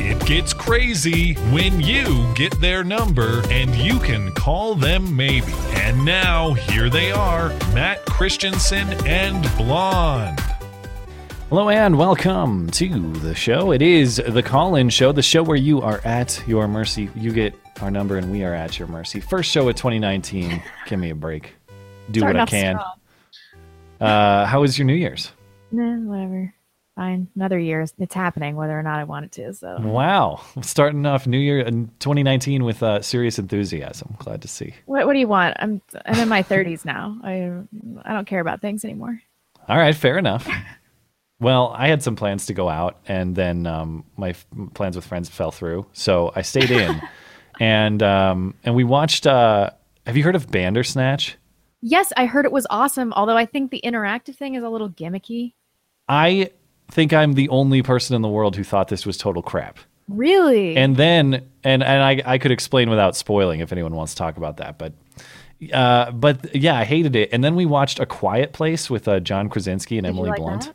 it gets crazy when you get their number and you can call them maybe. And now, here they are, Matt Christensen and Blonde. Hello and welcome to the show. It is the call-in show, the show where you are at your mercy. You get our number and we are at your mercy. First show of 2019. Give me a break. Do Starting what I can. How was your New Year's? Whatever. Fine. Another year. It's happening whether or not I want it to. So. Wow. Starting off New Year in 2019 with serious enthusiasm. Glad to see. What do you want? I'm in my 30s now. I don't care about things anymore. All right. Fair enough. Well, I had some plans to go out, and then my plans with friends fell through. So I stayed in. and we watched... have you heard of Bandersnatch? Yes, I heard it was awesome, although I think the interactive thing is a little gimmicky. I think I'm the only person in the world who thought this was total crap. Really? And then, and I could explain without spoiling if anyone wants to talk about that, but yeah, I hated it. And then we watched A Quiet Place with John Krasinski and Emily Blunt. That?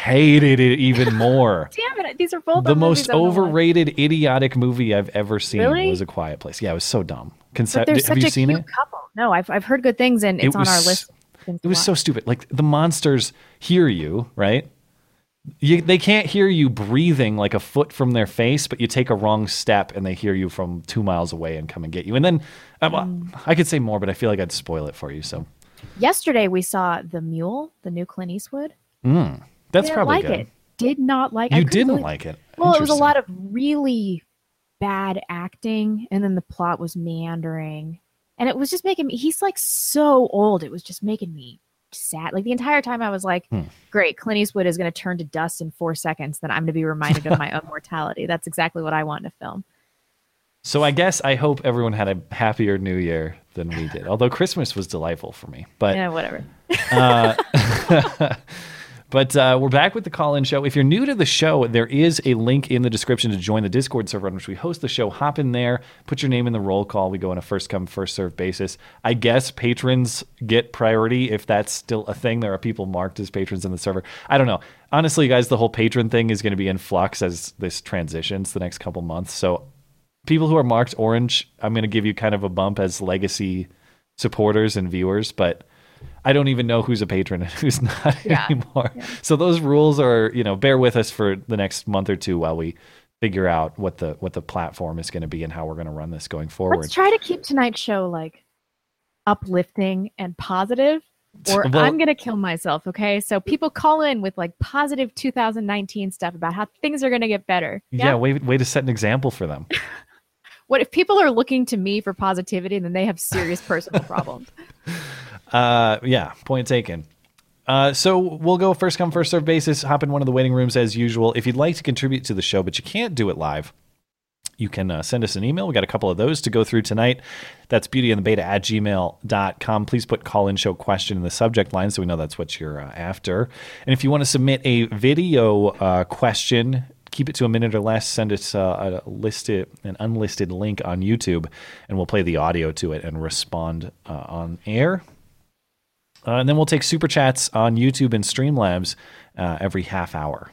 Hated it even more. Damn it! These are both the most overrated, idiotic movie I've ever seen. Really? Was A Quiet Place. Yeah, it was so dumb. Have you seen it? Couple. No, I've heard good things, and it's on our list. It was so stupid. Like the monsters hear you, right? They can't hear you breathing like a foot from their face, but you take a wrong step and they hear you from 2 miles away and come and get you. And then I could say more, but I feel like I'd spoil it for you. So yesterday we saw The Mule, the new Clint Eastwood. Mm, that's probably good. Did not like it. Well, it was a lot of really bad acting, and then the plot was meandering, and it was just making me. He's like so old. It was just making me sad. Like the entire time I was like, great, Clint Eastwood is going to turn to dust in 4 seconds, then I'm going to be reminded of my own mortality. That's exactly what I want in a film. So I guess I hope everyone had a happier New Year than we did. Although Christmas was delightful for me. But yeah, whatever. But we're back with the call-in show. If you're new to the show, there is a link in the description to join the Discord server on which we host the show. Hop in there, put your name in the roll call. We go on a first-come, first-served basis. I guess patrons get priority if that's still a thing. There are people marked as patrons in the server. I don't know. Honestly, guys, the whole patron thing is going to be in flux as this transitions the next couple months. So people who are marked orange, I'm going to give you kind of a bump as legacy supporters and viewers, but... I don't even know who's a patron and who's not anymore. Yeah. So those rules are, bear with us for the next month or two while we figure out what the platform is going to be and how we're going to run this going forward. Let's try to keep tonight's show like uplifting and positive, or I'm going to kill myself. Okay. So people call in with like positive 2019 stuff about how things are going to get better. Yeah. Way to set an example for them. What if people are looking to me for positivity, then they have serious personal problems. Yeah, point taken. So we'll go first come, first serve basis, hop in one of the waiting rooms as usual. If you'd like to contribute to the show, but you can't do it live, you can send us an email. We got a couple of those to go through tonight. That's beautyandthebeta@gmail.com. Please put call-in show question in the subject line so we know that's what you're after. And if you want to submit a video question, keep it to a minute or less. Send us an unlisted link on YouTube, and we'll play the audio to it and respond on air. And then we'll take Super Chats on YouTube and Streamlabs every half hour.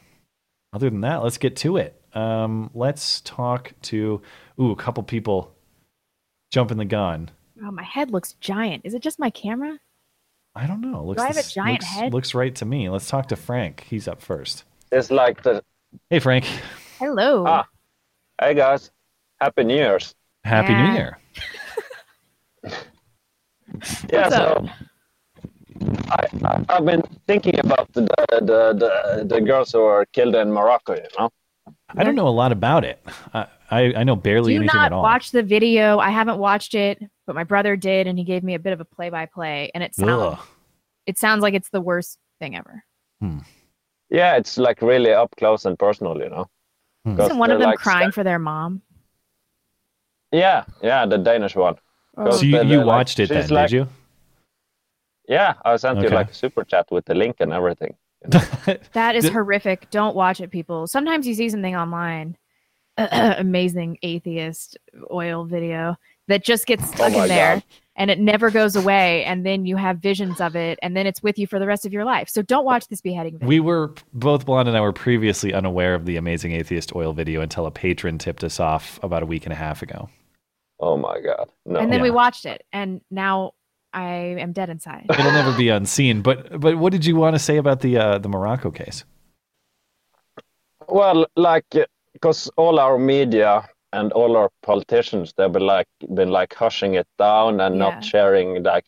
Other than that, let's get to it. Let's talk to a couple people jumping the gun. Oh, my head looks giant. Is it just my camera? I don't know. Do I have a giant head? Looks right to me. Let's talk to Frank. He's up first. It's like the... Hey, Frank. Hello. Hey, guys. Happy New Year's. Happy New Year. Yeah, so... I've been thinking about the girls who were killed in Morocco, I don't know a lot about it. I know barely anything at all. Do not watch the video. I haven't watched it, but my brother did, and he gave me a bit of a play-by-play, and it sounds like it's the worst thing ever. Hmm. Yeah, it's like really up close and personal, Isn't one of them like crying for their mom? Yeah, the Danish one. Oh. So you watched it then, did you? Yeah, I sent you like a super chat with the link and everything. You know? That is horrific. Don't watch it, people. Sometimes you see something online, Amazing Atheist oil video that just gets stuck in there. God. And it never goes away, and then you have visions of it, and then it's with you for the rest of your life. So don't watch this beheading video. We were, both Blonde and I were previously unaware of the Amazing Atheist oil video until a patron tipped us off about a week and a half ago. Oh my God. No. And then we watched it, and now I am dead inside. It'll never be unseen. But what did you want to say about the Morocco case? Well, like, because all our media... and all our politicians, they've been hushing it down and not sharing that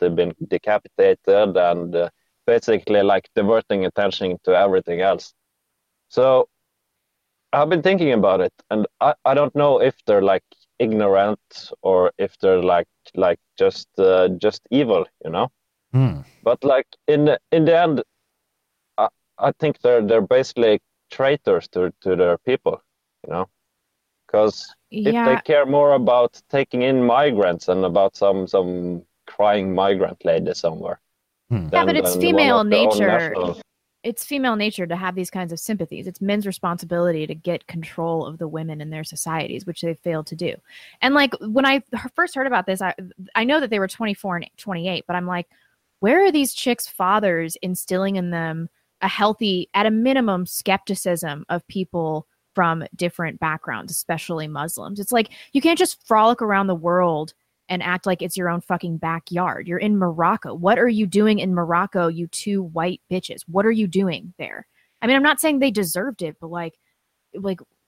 they've been decapitated and basically like diverting attention to everything else. So I've been thinking about it, and I don't know if they're like ignorant or if they're like just evil, you know. Mm. But like in the end, I think they're basically traitors to their people, you know. Because if they care more about taking in migrants and about some crying migrant lady somewhere. Hmm. Yeah, but it's female nature. It's female nature to have these kinds of sympathies. It's men's responsibility to get control of the women in their societies, which they failed to do. And like when I first heard about this, I know that they were 24 and 28, but I'm like, where are these chicks' fathers instilling in them a healthy, at a minimum, skepticism of people from different backgrounds, especially Muslims? It's like, you can't just frolic around the world and act like it's your own fucking backyard. You're in Morocco. What are you doing in Morocco, you two white bitches? What are you doing there? I mean, I'm not saying they deserved it, but like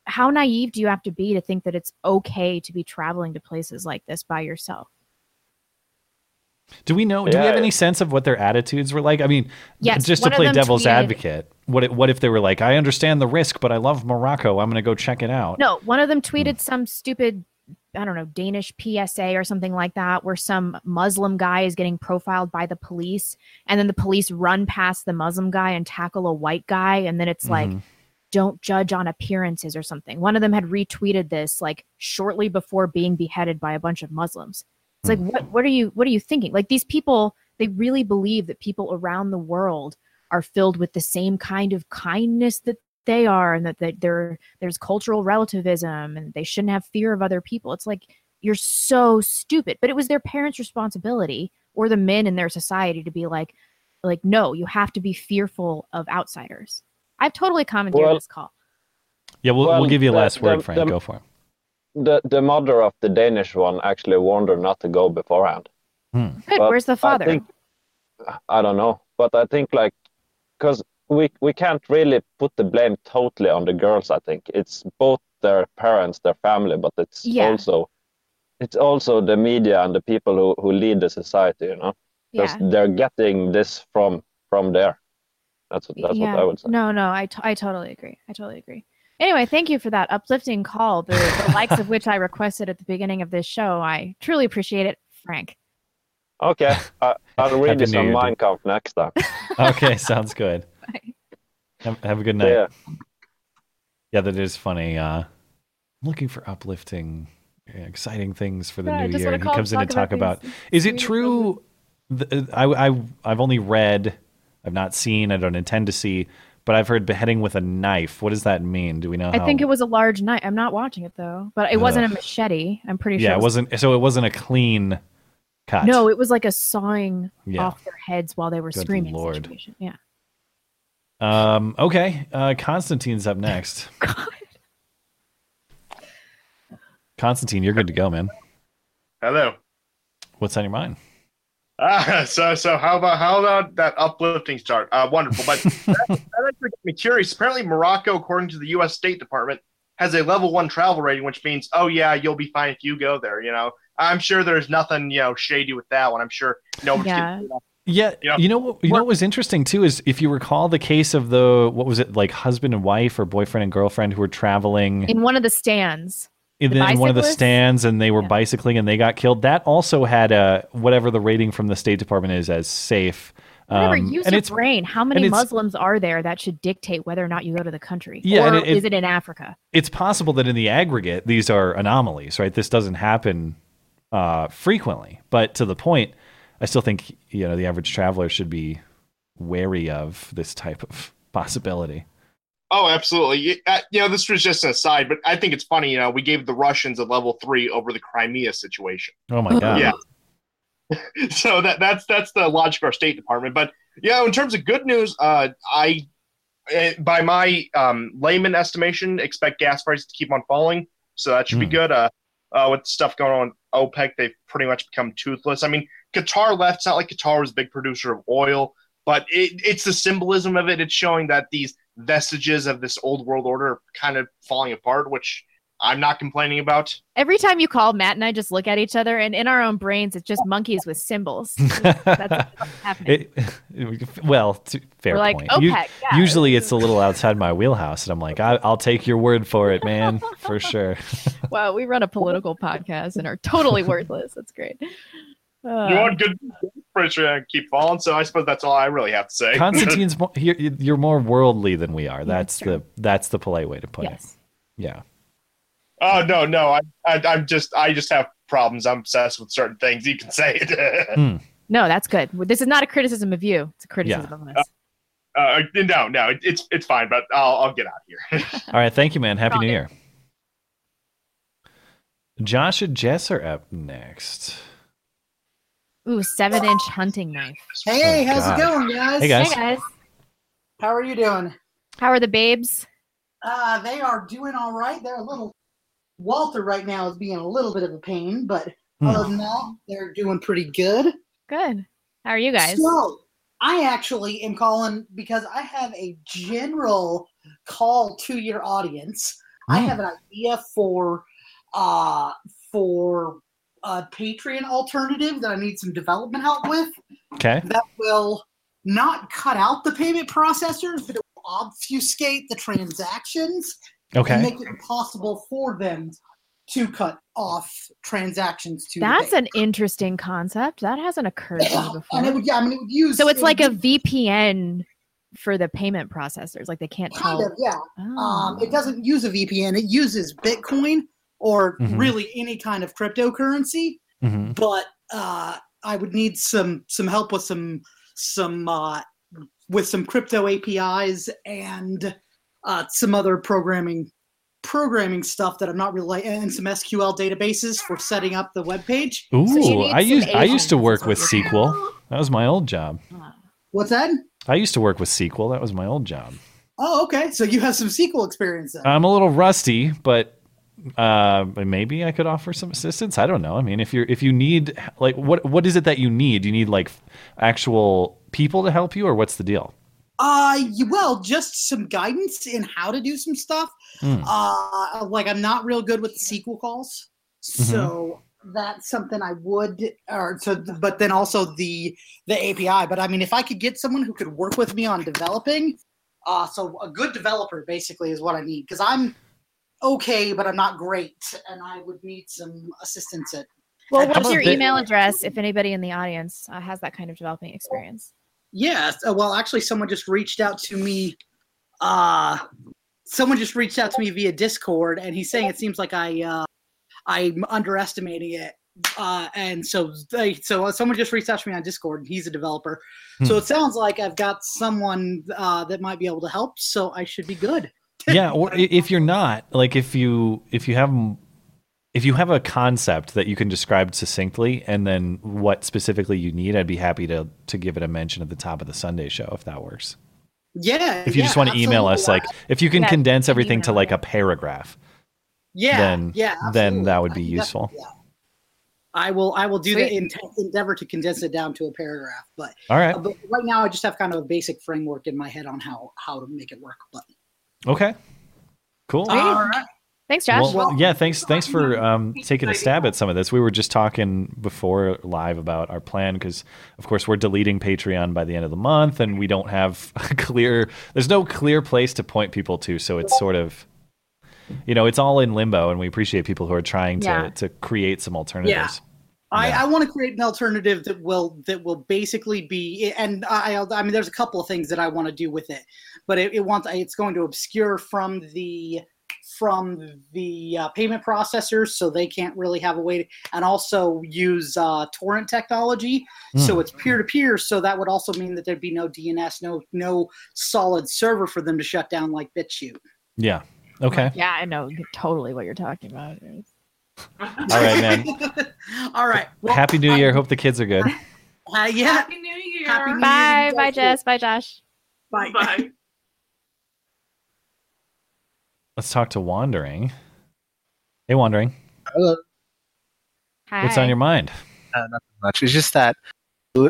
how naive do you have to be to think that it's okay to be traveling to places like this by yourself? Do we know? Do we have any sense of what their attitudes were like? I mean, just to play devil's advocate, what if they were like, I understand the risk, but I love Morocco. I'm going to go check it out. No, one of them tweeted some stupid, I don't know, Danish PSA or something like that, where some Muslim guy is getting profiled by the police. And then the police run past the Muslim guy and tackle a white guy. And then it's like, don't judge on appearances or something. One of them had retweeted this like shortly before being beheaded by a bunch of Muslims. It's like, what are you thinking? Like, these people, they really believe that people around the world are filled with the same kind of kindness that they are, and that there's cultural relativism and they shouldn't have fear of other people. It's like, you're so stupid. But it was their parents' responsibility, or the men in their society, to be like, no, you have to be fearful of outsiders. I've totally commandeered this call. Yeah, we'll give you a last word, Frank. Go for it. The mother of the Danish one actually warned her not to go beforehand. Hmm. Good. But where's the father? I don't know. But I think like, because we can't really put the blame totally on the girls, I think. It's both their parents, their family, but it's also the media and the people who lead the society, you know? Because they're getting this from there. That's what I would say. No, I totally agree. Anyway, thank you for that uplifting call, the likes of which I requested at the beginning of this show. I truly appreciate it, Frank. Okay. I'll read this on Mein Kampf next time. Okay, sounds good. Bye. Have a good night. Yeah, that is funny. I'm looking for uplifting, exciting things for the new year. And he comes in to talk about is it true? I've only read, I've not seen, I don't intend to see, but I've heard beheading with a knife. What does that mean? Do we know? I think it was a large knife. I'm not watching it though, but it wasn't a machete. I'm pretty sure. Yeah, it wasn't. So it wasn't a clean cut. No, it was like a sawing off their heads while they were screaming. Lord. Situation. Yeah. Okay. Constantine's up next. God. Constantine, you're good to go, man. Hello. What's on your mind? So how about that uplifting start? Wonderful, but that actually got me curious. Apparently, Morocco, according to the U.S. State Department, has a level 1 travel rating, which means, you'll be fine if you go there. You know, I'm sure there's nothing shady with that one. I'm sure nobody's getting that. Yeah, you know what was interesting too is if you recall the case of the husband and wife or boyfriend and girlfriend who were traveling in one of the stands. In one of the stands, and they were bicycling and they got killed. That also had whatever the rating from the State Department is as safe. Whatever, use your brain. How many Muslims are there that should dictate whether or not you go to the country? Yeah, or is it in Africa? It's possible that in the aggregate, these are anomalies, right? This doesn't happen frequently. But to the point, I still think, you know, the average traveler should be wary of this type of possibility. Oh, absolutely. You know, this was just an aside, but I think it's funny. You know, we gave the Russians a level 3 over the Crimea situation. Oh my God. Yeah. So that's the logic of our State Department. But yeah, in terms of good news, I, by my layman estimation, expect gas prices to keep on falling. So that should be good. With stuff going on in OPEC, they've pretty much become toothless. I mean, Qatar left. It's not like Qatar was a big producer of oil, but it's the symbolism of it. It's showing that these vestiges of this old world order are kind of falling apart, which I'm not complaining about. Every time you call, Matt and I just look at each other, and in our own brains, it's just monkeys with symbols. That's what's happening. Fair We're point. Like, OPEC, yeah. Usually it's a little outside my wheelhouse, and I'm like, I'll take your word for it, man, for sure. Wow, we run a political podcast and are totally worthless. That's great. You want good price to keep falling, so I suppose that's all I really have to say. Constantine's, you're more worldly than we are. That's the polite way to put it. Yeah. Oh, no. I just have problems. I'm obsessed with certain things. You can say it. No, that's good. This is not a criticism of you. It's a criticism of us. No, it's fine, but I'll get out of here. All right. Thank you, man. Happy New Year. Josh and Jess are up next. Ooh, 7-inch hunting knife. Hey, how's it going, guys? Hey, guys. How are you doing? How are the babes? They are doing all right. They're a little... Walter right now is being a little bit of a pain, but other than that, they're doing pretty good. Good. How are you guys? So, I actually am calling because I have a general call to your audience. I have an idea for a Patreon alternative that I need some development help with. Okay. That will not cut out the payment processors, but it will obfuscate the transactions. Okay. Make it impossible for them to cut off transactions to. That's an interesting concept. That hasn't occurred to me before. And it would use. So it's like a VPN for the payment processors. Like they can't. Kind of, yeah. Oh. It doesn't use a VPN. It uses Bitcoin or really any kind of cryptocurrency. Mm-hmm. But I would need some help with some crypto APIs and. Some other programming stuff that I'm not really, and some SQL databases for setting up the web page. Ooh, so I used to work with SQL. That was my old job. What's that? I used to work with SQL. That was my old job. Oh, okay. So you have some SQL experience then. I'm a little rusty, but maybe I could offer some assistance. I don't know. I mean, if you need, like, what is it that you need? You need like actual people to help you, or what's the deal? Just some guidance in how to do some stuff. I'm not real good with SQL calls, so that's something I would. But then also the API. But I mean, if I could get someone who could work with me on developing, so a good developer basically is what I need because I'm okay, but I'm not great, and I would need some assistance at. Well, what's your email address if anybody in the audience has that kind of developing experience? Yeah, actually, someone just reached out to me. Someone just reached out to me via Discord, and he's saying it seems like I'm underestimating it. And so someone just reached out to me on Discord, and he's a developer. So it sounds like I've got someone that might be able to help. So I should be good. Yeah, or if you're not, like if you have a concept that you can describe succinctly and then what specifically you need, I'd be happy to give it a mention at the top of the Sunday show if that works. Yeah. If you just want to email us, like if you can condense everything to like a paragraph, then that would be useful. Yeah. I will do that in endeavor to condense it down to a paragraph, but all right. But right now I just have kind of a basic framework in my head on how to make it work. But okay, cool. All right. Thanks, Josh. Well, yeah, thanks for taking a stab at some of this. We were just talking before live about our plan because, of course, we're deleting Patreon by the end of the month, and we don't have there's no clear place to point people to, so it's sort of, you know, it's all in limbo, and we appreciate people who are trying to create some alternatives. Yeah. I want to create an alternative that will basically be, and I mean, there's a couple of things that I want to do with it, but it's going to obscure from the from the payment processors, so they can't really have a way to, and also use torrent technology. So it's peer-to-peer, so that would also mean that there'd be no DNS, no solid server for them to shut down like BitChute. Yeah. Okay. Yeah, I know totally what you're talking about. All right, man. All right. Well, Happy New Year. Hope the kids are good. Yeah. Happy New Year. Bye. Bye, Jess. Bye, Josh. Bye. Bye. Let's talk to Wandering. Hey, Wandering. Hello. Hi. What's on your mind? Nothing much. It's just that,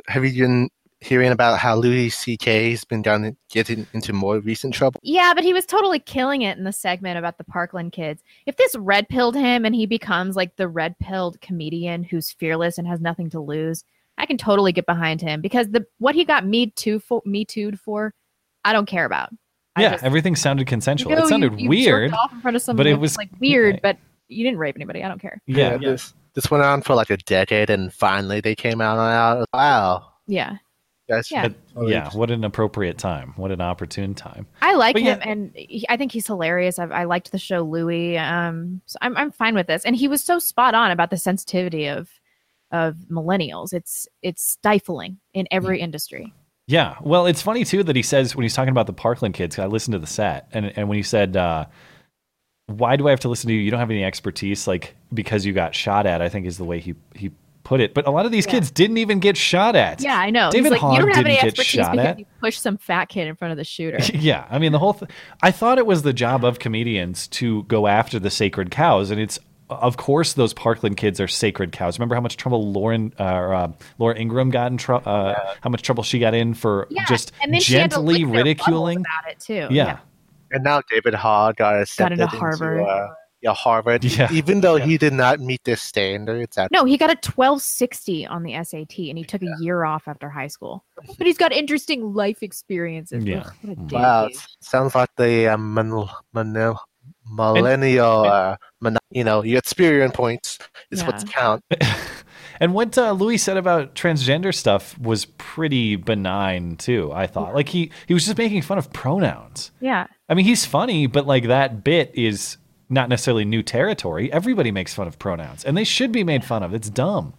have you been hearing about how Louis C.K. has been getting into more recent trouble? Yeah, but he was totally killing it in the segment about the Parkland kids. If this red-pilled him and he becomes like the red-pilled comedian who's fearless and has nothing to lose, I can totally get behind him, because what he got Me Too'd for, I don't care about. Yeah, everything sounded consensual. It sounded weird, off in front of somebody, but it was like weird. But you didn't rape anybody. I don't care. Yeah. This went on for like a decade, and finally they came out. Wow. Yeah. That's, yeah. What an appropriate time. What an opportune time. I like him, and I think he's hilarious. I liked the show Louis. So I'm fine with this, and he was so spot on about the sensitivity of millennials. It's stifling in every industry. Yeah, well, it's funny, too, that he says when he's talking about the Parkland kids, I listened to the set, and when he said, why do I have to listen to you? You don't have any expertise, like, because you got shot at, I think is the way he put it. But a lot of these kids didn't even get shot at. Yeah, I know. David Hogg didn't get shot at. You pushed some fat kid in front of the shooter. Yeah, I mean, the whole thing. I thought it was the job of comedians to go after the sacred cows, and it's, of course, those Parkland kids are sacred cows. Remember how much trouble Laura Ingraham got in trouble? How much trouble she got in for just gently ridiculing about it too. Yeah. And now David Hogg got accepted into Harvard. Harvard. Yeah. Even though he did not meet the standards. No, he got a 1260 on the SAT, and he took a year off after high school. But he's got interesting life experiences. Yeah. Wow, sounds like the millennial. Your experience points is what's count. And what Louis said about transgender stuff was pretty benign too, I thought. Like he was just making fun of pronouns. Yeah. I mean, he's funny, but like that bit is not necessarily new territory. Everybody makes fun of pronouns, and they should be made fun of. It's dumb.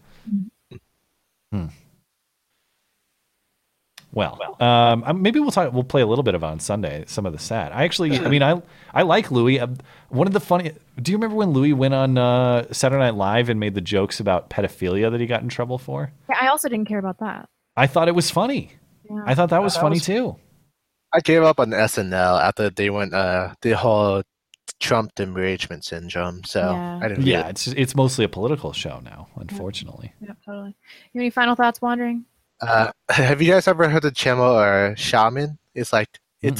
Well, maybe we'll play a little bit of on Sunday some of the sad. I like Louis. One of the funny. Do you remember when Louis went on Saturday Night Live and made the jokes about pedophilia that he got in trouble for? Yeah, I also didn't care about that. I thought it was funny. Yeah. I thought that was funny too. I gave up on SNL after they went the whole Trump enragement syndrome. So I didn't. Yeah, it's mostly a political show now, unfortunately. Yeah, totally. You have any final thoughts, Wandering? Have you guys ever heard of Chemo or Shaman? It's like he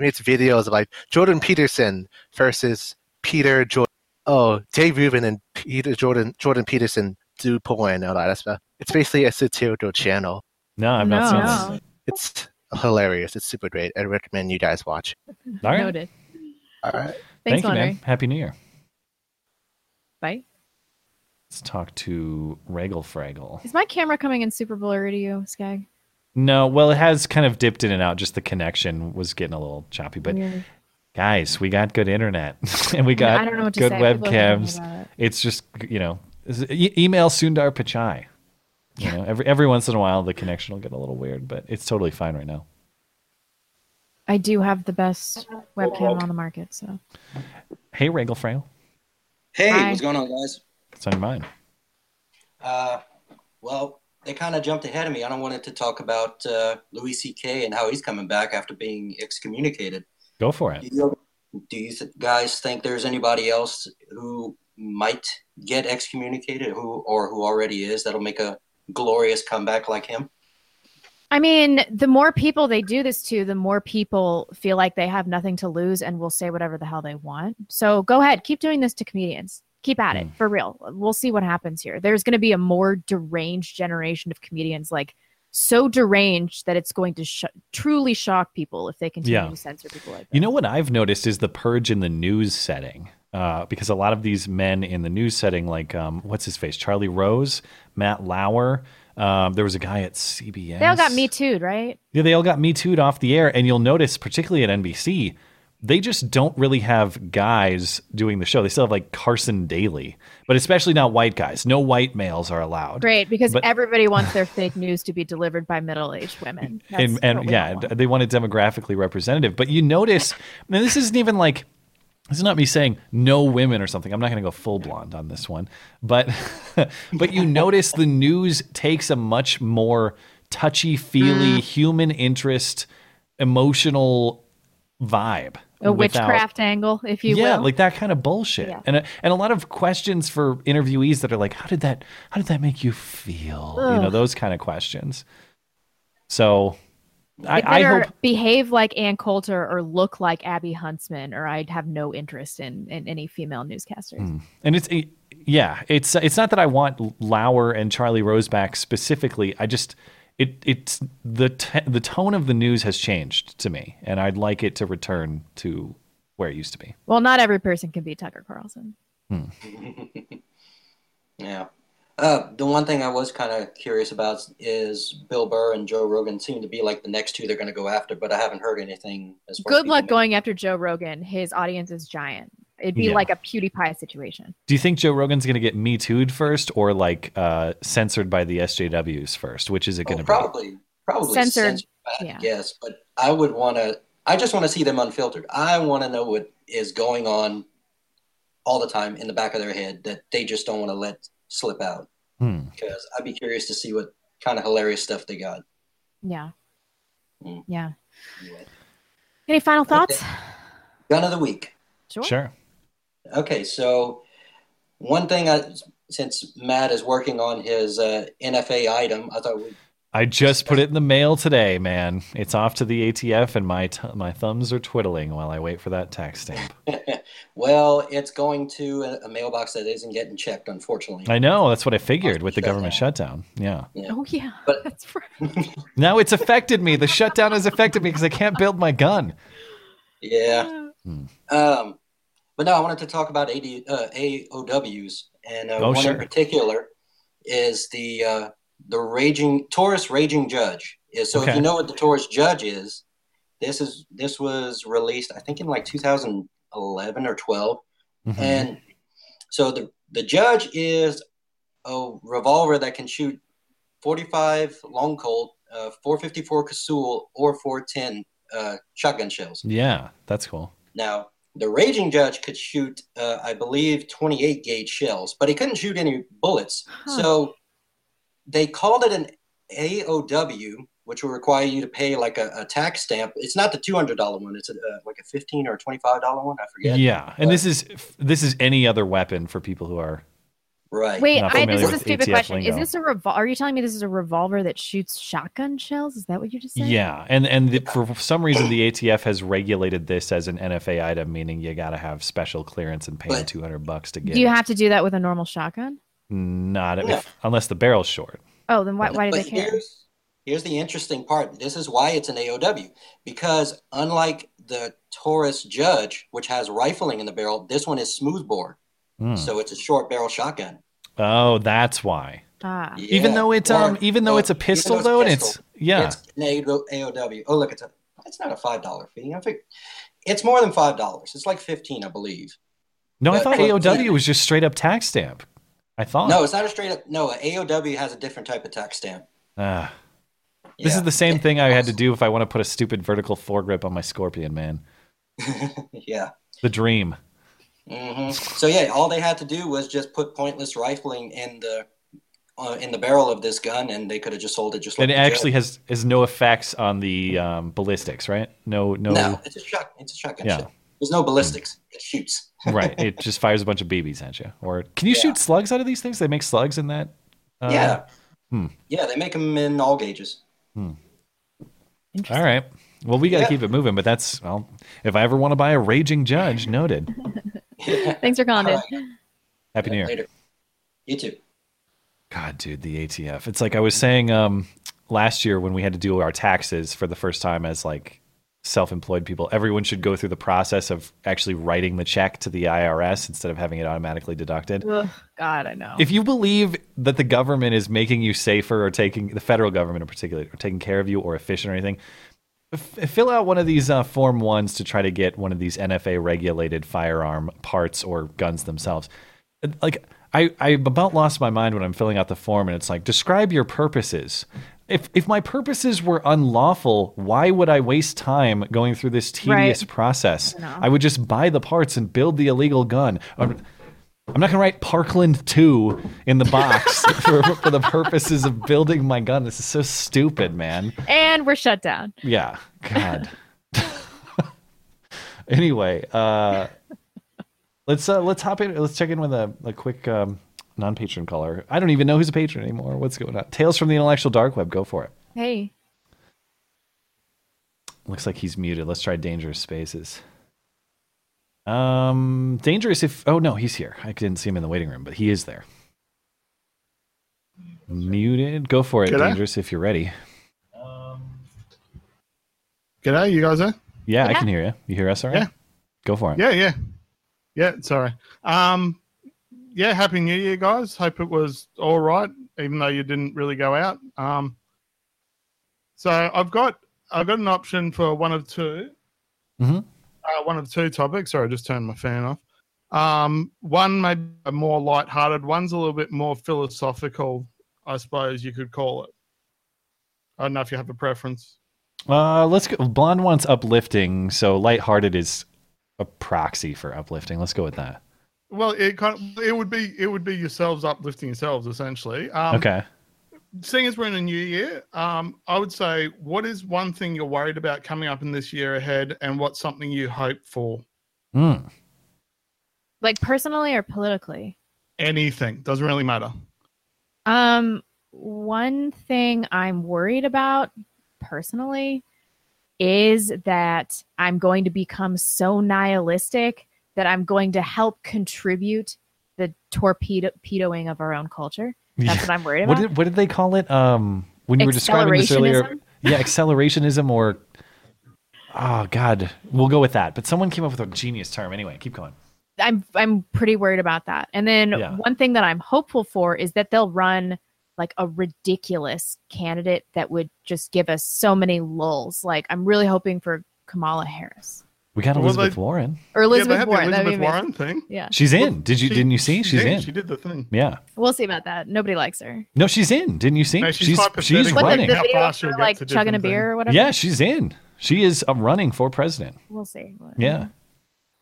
makes videos of like Jordan Peterson versus Peter Jordan. Oh, Dave Rubin and Peter Jordan Peterson do porn and all that stuff. It's basically a satirical channel. No, I'm not seeing this. It's hilarious. It's super great. I recommend you guys watch. All right. Noted. All right. Thank you, man. Happy New Year. Bye. Let's talk to Regal Fraggle. Is my camera coming in super blurry to you, Skag? No, well, it has kind of dipped in and out. Just the connection was getting a little choppy. But guys, we got good internet and we got good webcams. It's just, email Sundar Pichai. Every once in a while, the connection will get a little weird, but it's totally fine right now. I do have the best webcam on the market. So, hey, Regal Fraggle. Hey, what's going on, guys? It's on your mind. Well, they kind of jumped ahead of me. I don't wanted to talk about Louis C.K. and how he's coming back after being excommunicated. Go for it. Do you guys think there's anybody else who might get excommunicated, who already is, that'll make a glorious comeback like him? I mean, the more people they do this to, the more people feel like they have nothing to lose and will say whatever the hell they want. So go ahead, keep doing this to comedians. Keep at it, for real. We'll see what happens here. There's going to be a more deranged generation of comedians, like so deranged that it's going to truly shock people if they continue to censor people like that. You know what I've noticed is the purge in the news setting, because a lot of these men in the news setting, like what's his face, Charlie Rose, Matt Lauer. There was a guy at CBS. They all got Me Too'd, right? Yeah, they all got Me Too'd off the air, and you'll notice, particularly at NBC, they just don't really have guys doing the show. They still have like Carson Daly, but especially not white guys. No white males are allowed. Great, because everybody wants their fake news to be delivered by middle-aged women. And they want it demographically representative. But you notice, and this isn't even like, this is not me saying no women or something. I'm not going to go full Blonde on this one, but you notice the news takes a much more touchy-feely, human interest, emotional vibe. A witchcraft angle, if you will. Yeah, like that kind of bullshit. Yeah. And a lot of questions for interviewees that are like, how did that make you feel? Ugh. You know, those kind of questions. So I hope behave like Ann Coulter or look like Abby Huntsman, or I'd have no interest in any female newscasters. Mm. And it's not that I want Lauer and Charlie Roseback specifically. I just it's the tone of the news has changed to me, and I'd like it to return to where it used to be. Well, not every person can be Tucker Carlson. Hmm. Yeah. The one thing I was kind of curious about is Bill Burr and Joe Rogan seem to be like the next two they're going to go after, but I haven't heard anything. As far Good luck going after Joe Rogan. His audience is giant. It'd be like a PewDiePie situation. Do you think Joe Rogan's going to get Me Too'd first, or like censored by the SJWs first? Which is it going to be? Probably censored. Yeah. Yes, but I just want to see them unfiltered. I want to know what is going on all the time in the back of their head that they just don't want to let slip out, because I'd be curious to see what kind of hilarious stuff they got. Yeah. Mm. Yeah. Anyway. Any final thoughts? Okay. Gun of the week. Sure. Okay. So one thing, since Matt is working on his NFA item, I thought I just put it in the mail today, man. It's off to the ATF, and my thumbs are twiddling while I wait for that tax stamp. Well, it's going to a mailbox that isn't getting checked, unfortunately. I know. That's what I figured with the government shutdown. Yeah. Oh, yeah. But that's right. Now it's affected me. The shutdown has affected me because I can't build my gun. Yeah. Hmm. But no, I wanted to talk about AOWs. And one in particular is the Taurus Raging Judge. So if you know what the Taurus Judge is, this was released, I think, in like 2011 or 12. Mm-hmm. And so the Judge is a revolver that can shoot .45 long Colt, .454 Casull, or .410 shotgun shells. Yeah, that's cool. Now, the Raging Judge could shoot, I believe, 28 gauge shells, but he couldn't shoot any bullets. Huh. So they called it an AOW, which will require you to pay like a tax stamp. It's not the $200 one. It's like a $15 or $25 one. I forget. Yeah, and this is any other weapon for people who are right. Wait, this is a stupid ATF question. Lingo. Is this a revolver? Are you telling me this is a revolver that shoots shotgun shells? Is that what you just said? Yeah, and for some reason the ATF has regulated this as an NFA item, meaning you got to have special clearance and pay $200 to get. Do you have to do that with a normal shotgun? Unless the barrel's short. Oh, then why do they care? Here's the interesting part. This is why it's an AOW, because unlike the Taurus Judge, which has rifling in the barrel, this one is smoothbore. So it's a short barrel shotgun. Oh, that's why. Ah. Yeah. Even though it's a pistol, though, and it's an AOW. Oh, look, it's not a $5 fee. I think it's more than $5. It's like $15, I believe. No, but I thought AOW was just straight up tax stamp. I thought. No, it's not a straight up. No, an AOW has a different type of tax stamp. This is the same thing I had to do if I want to put a stupid vertical foregrip on my Scorpion, man. Yeah. The dream. Mm-hmm. So yeah, all they had to do was just put pointless rifling in the barrel of this gun, and they could have just sold it just like. And it actually has no effects on the ballistics, right? No. It's a shotgun. Yeah. Shell. There's no ballistics. It shoots. Right. It just fires a bunch of BBs at you. Or can you shoot slugs out of these things? They make slugs in that? Yeah, they make them in all gauges. Hmm. All right. Well, we got to keep it moving, but that's, well, if I ever want to buy a Raging Judge, noted. Thanks for calling in. Right. Happy New Year. Later. You too. God, dude, the ATF. It's like I was saying last year when we had to do our taxes for the first time as like self-employed people, everyone should go through the process of actually writing the check to the IRS instead of having it automatically deducted. Ugh, God, I know. If you believe that the government is making you safer, or taking the federal government in particular, or taking care of you, or efficient or anything, Fill out one of these Form 1s to try to get one of these NFA-regulated firearm parts or guns themselves. Like, I about lost my mind when I'm filling out the form, and it's like, describe your purposes. If my purposes were unlawful, why would I waste time going through this tedious process? I would just buy the parts and build the illegal gun. I'm not going to write Parkland 2 in the box for the purposes of building my gun. This is so stupid, man. And we're shut down. Yeah. God. Anyway, let's hop in. Let's check in with a quick non-patron caller. I don't even know who's a patron anymore. What's going on? Tales from the Intellectual Dark Web. Go for it. Hey. Looks like he's muted. Let's try Dangerous Spaces. Dangerous if... Oh, no, he's here. I didn't see him in the waiting room, but he is there. Muted. Go for it, Dangerous, if you're ready. G'day, you guys there? Yeah, I can hear you. You hear us all right? Yeah. Go for it. Yeah, it's all right. Yeah, Happy New Year, guys. Hope it was all right, even though you didn't really go out. So I've got an option for one of two. Mm-hmm. One of two topics. Sorry, I just turned my fan off. One maybe a more lighthearted. One's a little bit more philosophical, I suppose you could call it. I don't know if you have a preference. Let's go. Blonde wants uplifting, so lighthearted is a proxy for uplifting. Let's go with that. Well, it would be yourselves uplifting yourselves essentially. Okay. Seeing as we're in a new year, I would say, what is one thing you're worried about coming up in this year ahead, and what's something you hope for? Mm. Like personally or politically? Anything. Doesn't really matter. One thing I'm worried about personally is that I'm going to become so nihilistic that I'm going to help contribute the torpedoing of our own culture. That's what I'm worried about. What did they call it? When you were describing this earlier, accelerationism, or oh god, we'll go with that. But someone came up with a genius term. Anyway, keep going. I'm pretty worried about that. And then one thing that I'm hopeful for is that they'll run like a ridiculous candidate that would just give us so many lulls. Like I'm really hoping for Kamala Harris. We got Elizabeth Warren. Or Elizabeth Warren. The Elizabeth Warren thing. Yeah. She's in. Didn't you see? She's in. She did the thing. Yeah. We'll see about that. Nobody likes her. No, she's in. Didn't you see? No, she's running. The video of her, like chugging a beer or whatever. Yeah, she's in. She is running for president. We'll see. Yeah. What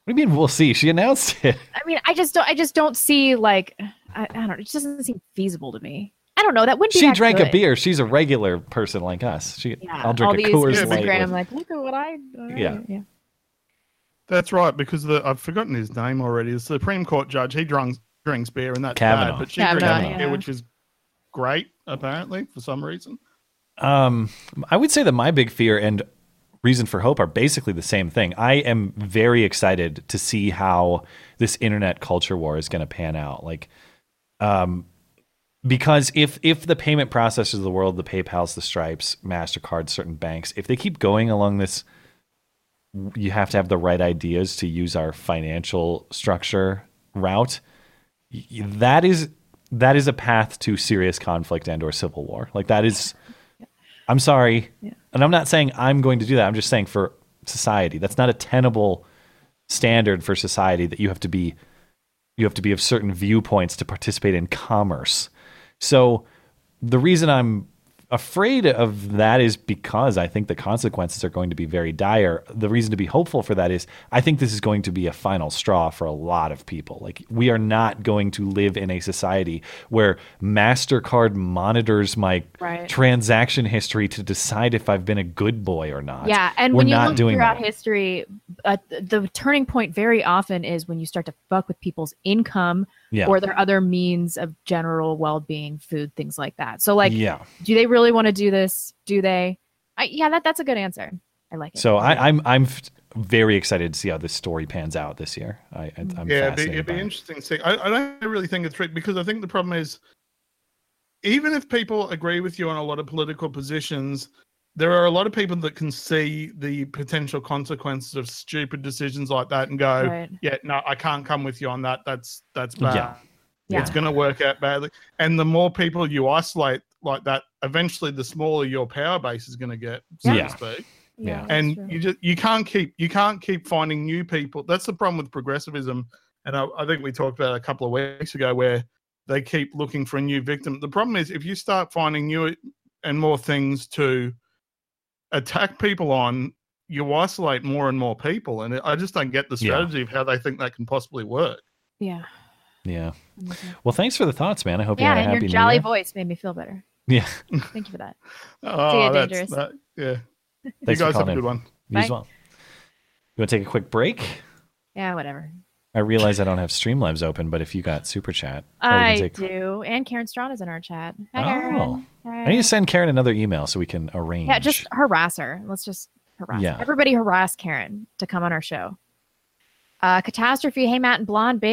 do you mean we'll see? She announced it. I mean, I just don't see like I don't. It just doesn't seem feasible to me. I don't know. That wouldn't be. She drank a beer. She's a regular person like us. I'll drink a Coors Light. I'm like, look at what I. Yeah. That's right, because I've forgotten his name already. The Supreme Court judge, he drinks beer, and that's Kavanaugh. Bad. But she drinks beer, which is great, apparently, for some reason. I would say that my big fear and reason for hope are basically the same thing. I am very excited to see how this internet culture war is going to pan out. Like, because if the payment processors of the world, the PayPals, the Stripes, MasterCard, certain banks, if they keep going along this, you have to have the right ideas to use our financial structure route. That is a path to serious conflict and or civil war. Like that is, I'm sorry. Yeah. And I'm not saying I'm going to do that. I'm just saying for society, that's not a tenable standard for society that you have to be of certain viewpoints to participate in commerce. So the reason I'm afraid of that is because I think the consequences are going to be very dire. The reason to be hopeful for that is I think this is going to be a final straw for a lot of people. Like we are not going to live in a society where MasterCard monitors my transaction history to decide if I've been a good boy or not. Yeah, and we're when you look throughout history, the turning point very often is when you start to fuck with people's income or their other means of general well-being, food, things like that. So like, do they really want to do this? Do they? That's a good answer. I like it. So I'm very excited to see how this story pans out this year. It'd be interesting to see. I don't really think it's right because I think the problem is, even if people agree with you on a lot of political positions, there are a lot of people that can see the potential consequences of stupid decisions like that and go, no, I can't come with you on that. That's bad. Yeah. It's going to work out badly. And the more people you isolate like that, eventually the smaller your power base is going to get, so to speak. Yeah. And you can't keep finding new people. That's the problem with progressivism. And I think we talked about it a couple of weeks ago where they keep looking for a new victim. The problem is if you start finding new and more things to attack people on, you isolate more and more people. And I just don't get the strategy of how they think that can possibly work. Yeah. Yeah. Well, thanks for the thoughts, man. I hope you're happy. Yeah, and your jolly voice made me feel better. Yeah. Thank you for that. Oh, that's dangerous. Thanks you guys have a good one. You as well. You want to take a quick break? Yeah, whatever. I realize I don't have Streamlabs open, but if you got Super Chat. I do. And Karen Strawn is in our chat. Hi, Karen. Hi. I need to send Karen another email so we can arrange. Yeah, just harass her. Let's just harass her. Everybody harass Karen to come on our show. Catastrophe. Hey, Matt and Blonde.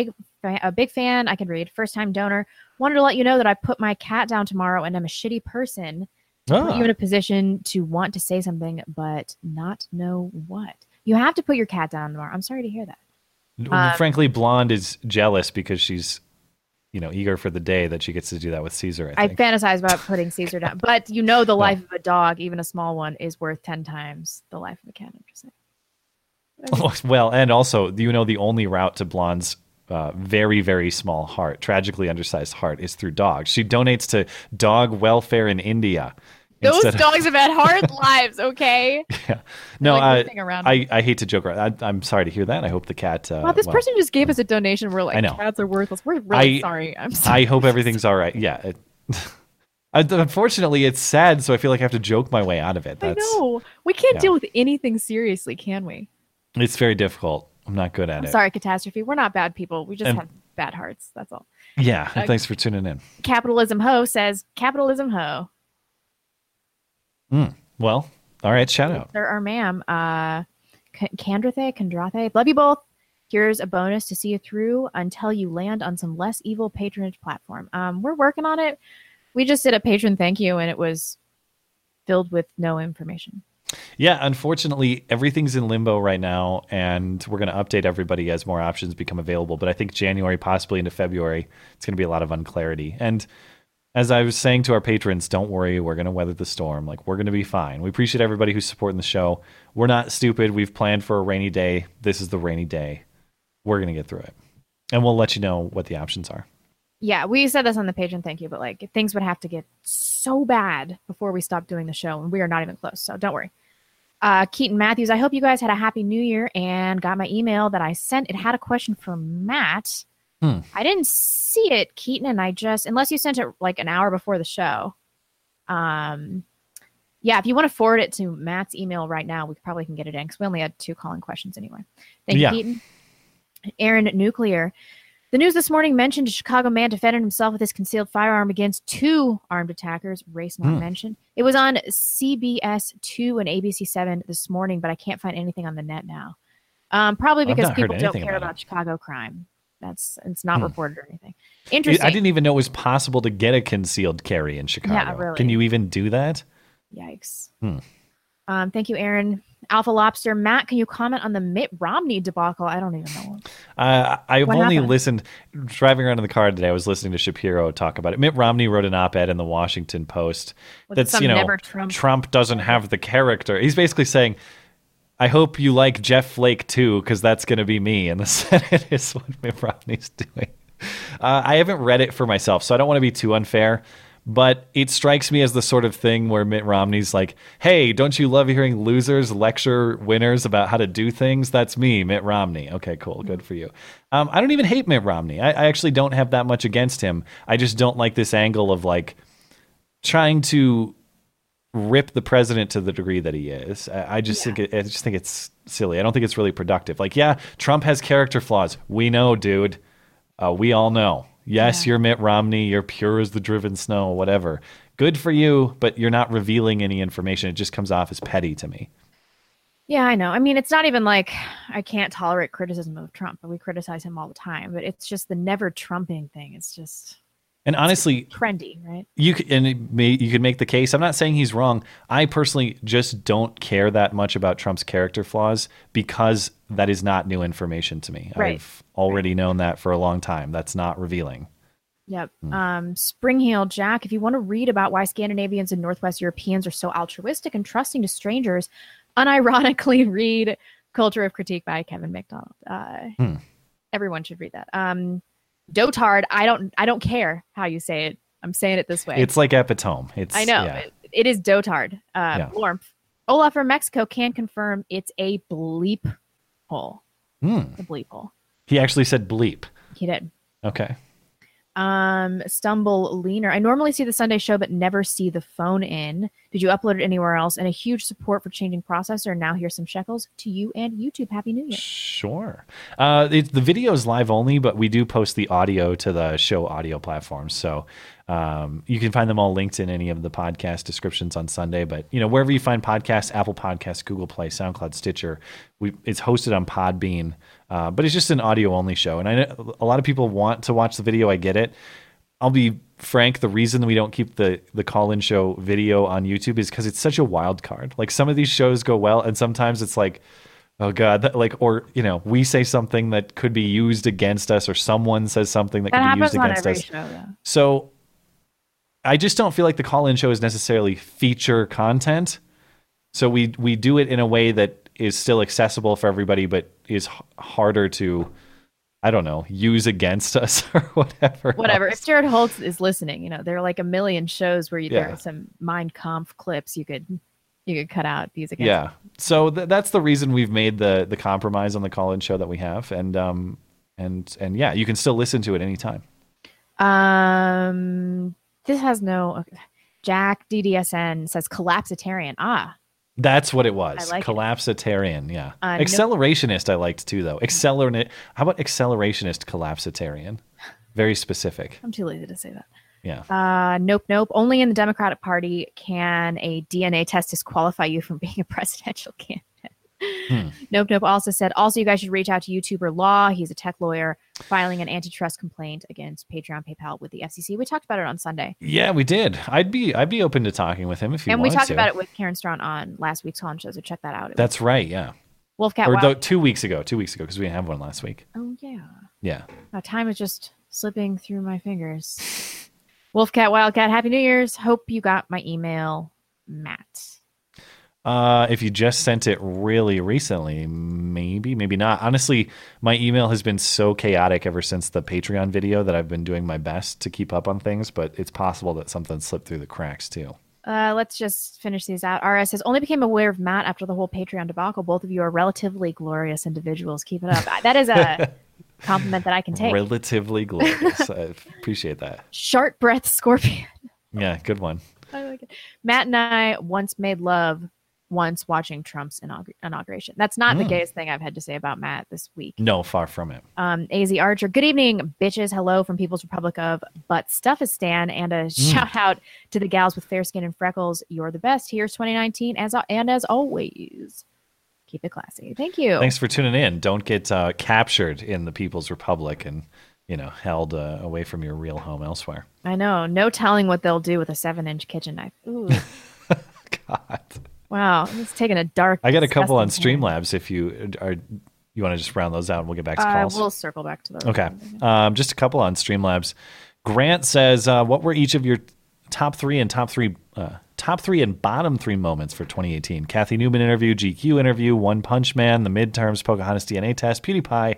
A big fan. I can read. First time donor. Wanted to let you know that I put my cat down tomorrow and I'm a shitty person. Put you in a position to want to say something but not know what. You have to put your cat down tomorrow. I'm sorry to hear that. Frankly, Blonde is jealous because she's, eager for the day that she gets to do that with Caesar. I fantasize about putting Caesar down, but the life of a dog, even a small one, is worth 10 times the life of a cat. I'm just saying. Well, and also, the only route to Blonde's very, very small heart, tragically undersized heart, is through dogs. She donates to dog welfare in India. Those dogs have had hard lives, okay? Yeah. No, I hate to joke around. I'm sorry to hear that. I hope the cat... This person just gave us a donation. We're like, cats are worthless. We're really sorry. I'm sorry. I hope everything's all right. Yeah. Unfortunately, it's sad, so I feel like I have to joke my way out of it. I know. We can't deal with anything seriously, can we? It's very difficult. I'm not good at it. Sorry, Catastrophe. We're not bad people. We just have bad hearts. That's all. Yeah. Thanks for tuning in. Capitalism Ho says, Capitalism Ho. Well, all right. Shout out. Sir or ma'am. Kandrathe. Love you both. Here's a bonus to see you through until you land on some less evil patronage platform. We're working on it. We just did a patron thank you, and it was filled with no information. Yeah, unfortunately, everything's in limbo right now, and we're going to update everybody as more options become available. But I think January, possibly into February, it's going to be a lot of unclarity. And as I was saying to our patrons, don't worry, we're going to weather the storm. Like, we're going to be fine. We appreciate everybody who's supporting the show. We're not stupid. We've planned for a rainy day. This is the rainy day. We're going to get through it. And we'll let you know what the options are. Yeah, we said this on the Patreon, thank you, but things would have to get so bad before we stop doing the show, and we are not even close, so don't worry. Keaton Matthews, I hope you guys had a happy new year and got my email that I sent. It had a question for Matt. I didn't see it, Keaton, and unless you sent it an hour before the show. If you want to forward it to Matt's email right now, we probably can get it in because we only had 2 calling questions anyway. Thank you, Keaton. Aaron Nuclear. The news this morning mentioned a Chicago man defended himself with his concealed firearm against 2 armed attackers, race not mentioned. It was on CBS 2 and ABC 7 this morning, but I can't find anything on the net now. Probably because people don't care about Chicago crime. It's not reported or anything. Interesting. I didn't even know it was possible to get a concealed carry in Chicago. Yeah, really. Can you even do that? Yikes. Thank you, Aaron. Alpha Lobster. Matt, can you comment on the Mitt Romney debacle? I don't even know. I've only listened, driving around in the car today, I was listening to Shapiro talk about it. Mitt Romney wrote an op-ed in the Washington Post Trump doesn't have the character. He's basically saying, I hope you like Jeff Flake too, because that's going to be me in the Senate is what Mitt Romney's doing. I haven't read it for myself, so I don't want to be too unfair, but it strikes me as the sort of thing where Mitt Romney's like, hey, don't you love hearing losers lecture winners about how to do things? That's me, Mitt Romney. Okay, cool. Good for you. I don't even hate Mitt Romney. I actually don't have that much against him. I just don't like this angle of trying to rip the president to the degree that he is. I just think it's silly. I don't think it's really productive. Trump has character flaws. We know, dude. We all know. Yes, you're Mitt Romney. You're pure as the driven snow, whatever. Good for you, but you're not revealing any information. It just comes off as petty to me. Yeah, I know. I mean, it's not even I can't tolerate criticism of Trump, but we criticize him all the time. But it's just the never Trumping thing. It's just... And honestly, it's trendy, right? You could make the case. I'm not saying he's wrong. I personally just don't care that much about Trump's character flaws because that is not new information to me. Right. I've already known that for a long time. That's not revealing. Yep. Springheel Jack, if you want to read about why Scandinavians and Northwest Europeans are so altruistic and trusting to strangers, unironically read Culture of Critique by Kevin MacDonald. Everyone should read that. Dotard. I don't care how you say it. I'm saying it this way. It's like epitome. It's, I know. Yeah. It is dotard. Warmth. Olaf from Mexico can confirm it's a bleep hole. It's a bleep hole. He actually said bleep. He did. Okay. Stumble Leaner. I normally see the Sunday show, but never see the phone in. Did you upload it anywhere else? And a huge support for changing processor. Now here's some shekels to you and YouTube. Happy New Year. Sure. The video is live only, but we do post the audio to the show audio platforms. So you can find them all linked in any of the podcast descriptions on Sunday. But wherever you find podcasts, Apple Podcasts, Google Play, SoundCloud, Stitcher, it's hosted on Podbean. But it's just an audio only show. And I know a lot of people want to watch the video. I get it. I'll be frank. The reason we don't keep the call-in show video on YouTube is because it's such a wild card. Like, some of these shows go well, and sometimes it's like, oh God, we say something that could be used against us, or someone says something that could be used against us. Show, yeah. So I just don't feel like the call-in show is necessarily feature content. So we do it in a way that is still accessible for everybody, but is harder to, use against us or whatever. Whatever. Else. If Jared Holtz is listening, there are like a million shows where there are some Mein Kampf clips you could cut out. These against. Yeah. So that's the reason we've made the compromise on the call-in show that we have, and yeah, you can still listen to it anytime. This has no. Jack DDSN says collapsitarian. Ah. That's what it was. Collapsitarian, yeah. Accelerationist, I liked too, though. How about accelerationist collapsitarian? Very specific. I'm too lazy to say that. Yeah. Nope. Only in the Democratic Party can a DNA test disqualify you from being a presidential candidate. Nope. Also said, you guys should reach out to YouTuber Law. He's a tech lawyer filing an antitrust complaint against Patreon, PayPal with the FCC. We talked about it on Sunday. Yeah, we did. I'd be open to talking with him if you want to. And we talked about it with Karen Strawn on last week's call-in show, so check that out. That's right, yeah. Wolfcat Wild. Or 2 weeks ago, because we didn't have one last week. Oh, yeah. Yeah. Time is just slipping through my fingers. Wolfcat Wildcat, Happy New Year's. Hope you got my email, Matt. If you just sent it really recently, maybe not. Honestly, my email has been so chaotic ever since the Patreon video that I've been doing my best to keep up on things, but it's possible that something slipped through the cracks too. Let's just finish these out. RS says, only became aware of Matt after the whole Patreon debacle. Both of you are relatively glorious individuals. Keep it up. That is a compliment that I can take. Relatively glorious. I appreciate that. Short breath Scorpion. Yeah, good one. I like it. Matt and I once made love. Once watching Trump's inauguration. That's not the gayest thing I've had to say about Matt this week. No, far from it. AZ Archer, good evening, bitches. Hello from People's Republic of But Stuff is Stan, and a shout out to the gals with fair skin and freckles. You're the best. Here's 2019, as always, keep it classy. Thank you. Thanks for tuning in. Don't get captured in the People's Republic and held away from your real home elsewhere. I know. No telling what they'll do with a 7-inch kitchen knife. Ooh. God. Wow, it's taking a dark. I got a couple on Streamlabs. If you want to just round those out, and we'll get back to calls. We'll circle back to those. Okay, just a couple on Streamlabs. Grant says, "What were each of your top three and bottom three moments for 2018? Kathy Newman interview, GQ interview, One Punch Man, the midterms, Pocahontas DNA test, PewDiePie,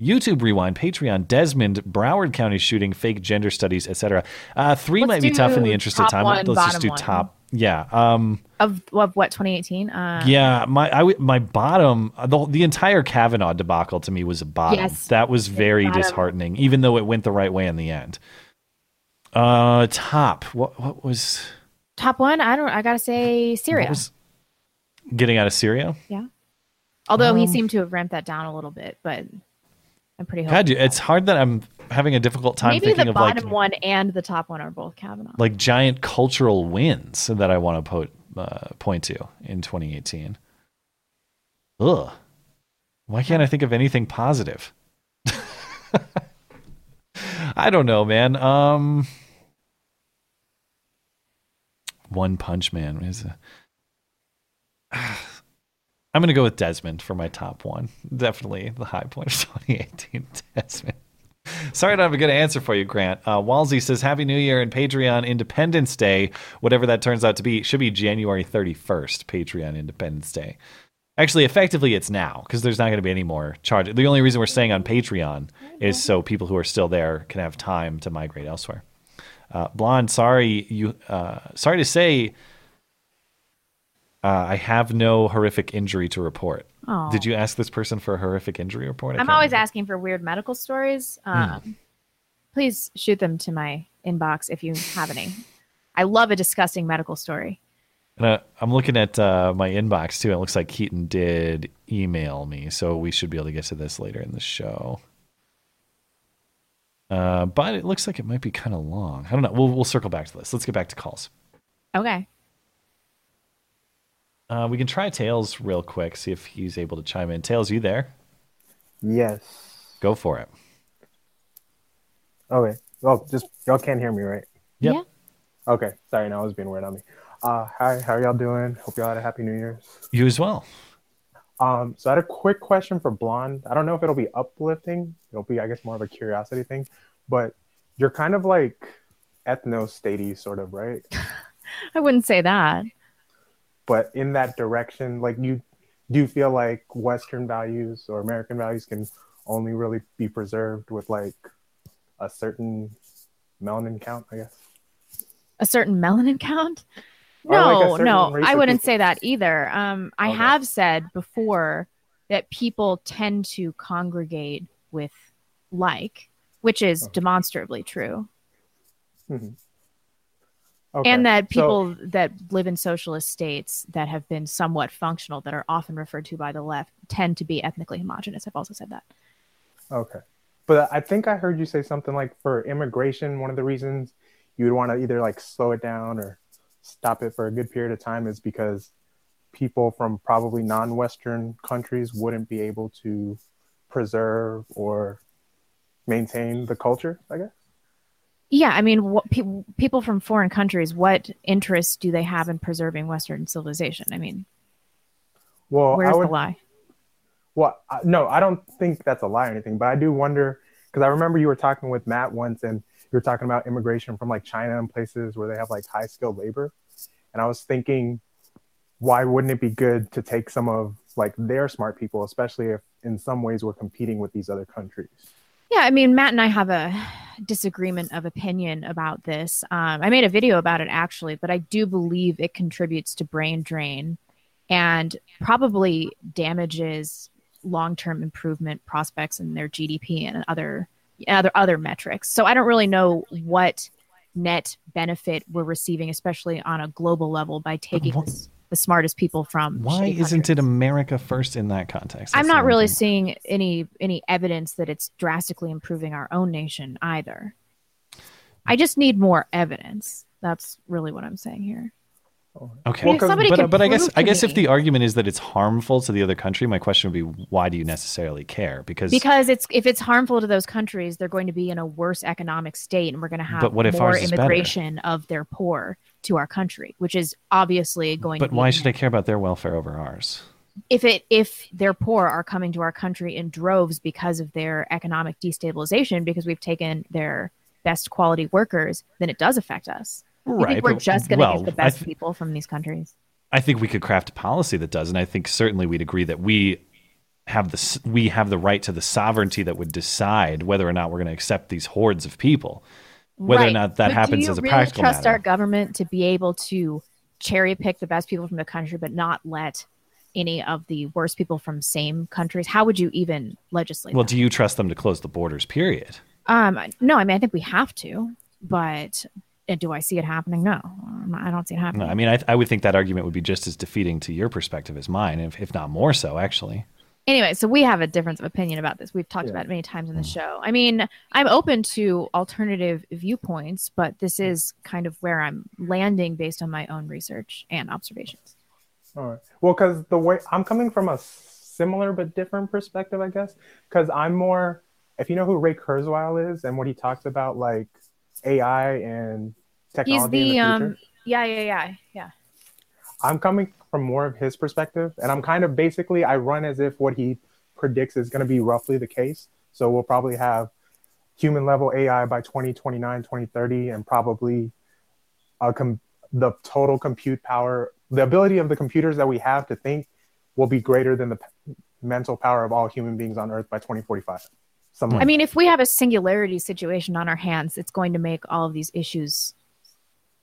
YouTube Rewind, Patreon, Desmond, Broward County shooting, fake gender studies, etc. Three might be tough in the interest of time. Let's just do top." Yeah. Of what, 2018? Yeah. My bottom, the entire Kavanaugh debacle to me was a bottom. Yes, that was very disheartening, even though it went the right way in the end. Top. What was top one? I gotta say Syria. Getting out of Syria. Yeah. Although he seemed to have ramped that down a little bit, but I'm pretty hopeful. God, it's hard that I'm having a difficult time thinking of like... Maybe the bottom one and the top one are both Kavanaugh. Like giant cultural wins that I want to point to in 2018. Ugh. Why can't I think of anything positive? I don't know, man. One Punch Man is... I'm going to go with Desmond for my top one. Definitely the high point of 2018, Desmond. Sorry I don't have a good answer for you, Grant. Walsey says, Happy New Year and Patreon Independence Day, whatever that turns out to be. It should be January 31st, Patreon Independence Day. Actually, effectively, it's now, because there's not going to be any more charge. The only reason we're staying on Patreon is so people who are still there can have time to migrate elsewhere. Blonde, sorry to say, I have no horrific injury to report. Oh. Did you ask this person for a horrific injury report? I'm always asking for weird medical stories. Please shoot them to my inbox if you have any. I love a disgusting medical story. And I'm looking at my inbox, too. It looks like Keaton did email me, so we should be able to get to this later in the show. But it looks like it might be kind of long. I don't know. We'll circle back to this. Let's get back to calls. Okay. We can try Tails real quick, see if he's able to chime in. Tails, you there? Yes. Go for it. Okay. Well, y'all can't hear me, right? Yep. Yeah. Okay. Sorry, no, I was being weird on me. Hi, how are y'all doing? Hope y'all had a happy New Year's. You as well. So I had a quick question for Blonde. I don't know if it'll be uplifting. It'll be, I guess, more of a curiosity thing. But you're kind of like ethno-statey sort of, right? I wouldn't say that. But in that direction, like, you do feel like Western values or American values can only really be preserved with, like, a certain melanin count, I guess. A certain melanin count? No, like no, I wouldn't say that either. I have said before that people tend to congregate with like, which is demonstrably true. Mm-hmm. Okay. And that people that live in socialist states that have been somewhat functional, that are often referred to by the left, tend to be ethnically homogenous. I've also said that. Okay. But I think I heard you say something like, for immigration, one of the reasons you would want to either like slow it down or stop it for a good period of time is because people from probably non-Western countries wouldn't be able to preserve or maintain the culture, I guess. Yeah, I mean, people from foreign countries, what interest do they have in preserving Western civilization? I mean, where's the lie? Well, no, I don't think that's a lie or anything, but I do wonder, because I remember you were talking with Matt once, and you were talking about immigration from like China and places where they have like high-skilled labor. And I was thinking, why wouldn't it be good to take some of like their smart people, especially if in some ways we're competing with these other countries? Yeah, I mean, Matt and I have a disagreement of opinion about this. I made a video about it, actually, but I do believe it contributes to brain drain and probably damages long-term improvement prospects in their GDP and other metrics. So I don't really know what net benefit we're receiving, especially on a global level, by taking the smartest people from. Why isn't it America first in that context? I'm not really seeing any evidence that it's drastically improving our own nation either. I just need more evidence. That's really what I'm saying here. Okay, well, but I guess if the argument is that it's harmful to the other country, my question would be, why do you necessarily care? Because if it's harmful to those countries, they're going to be in a worse economic state, and we're going to have more immigration of their poor to our country, which is obviously going. But why should I care about their welfare over ours? If their poor are coming to our country in droves because of their economic destabilization, because we've taken their best quality workers, then it does affect us. Right, think we're just going to get the best people from these countries? I think we could craft a policy that does, and I think certainly we'd agree that we have the right to the sovereignty that would decide whether or not we're going to accept these hordes of people, whether or not that happens as a practical matter. Do you really trust our government to be able to cherry pick the best people from the country, but not let any of the worst people from same countries? How would you even legislate? Well, do you trust them to close the borders? Period. No, I mean, I think we have to, but. Do I see it happening? No, I don't see it happening. No, I mean, I would think that argument would be just as defeating to your perspective as mine, if not more so, actually. Anyway, so we have a difference of opinion about this. We've talked about it many times in the show. I mean, I'm open to alternative viewpoints, but this is kind of where I'm landing based on my own research and observations. All right. Well, because the way I'm coming from a similar but different perspective, I guess, because I'm more, if you know who Ray Kurzweil is and what he talks about, like, AI and technology. He's the, in the future. Yeah. I'm coming from more of his perspective, and I'm kind of basically, I run as if what he predicts is going to be roughly the case. So we'll probably have human level AI by 2029, 2030, and probably the total compute power, the ability of the computers that we have to think will be greater than the mental power of all human beings on Earth by 2045. I mean, if we have a singularity situation on our hands, it's going to make all of these issues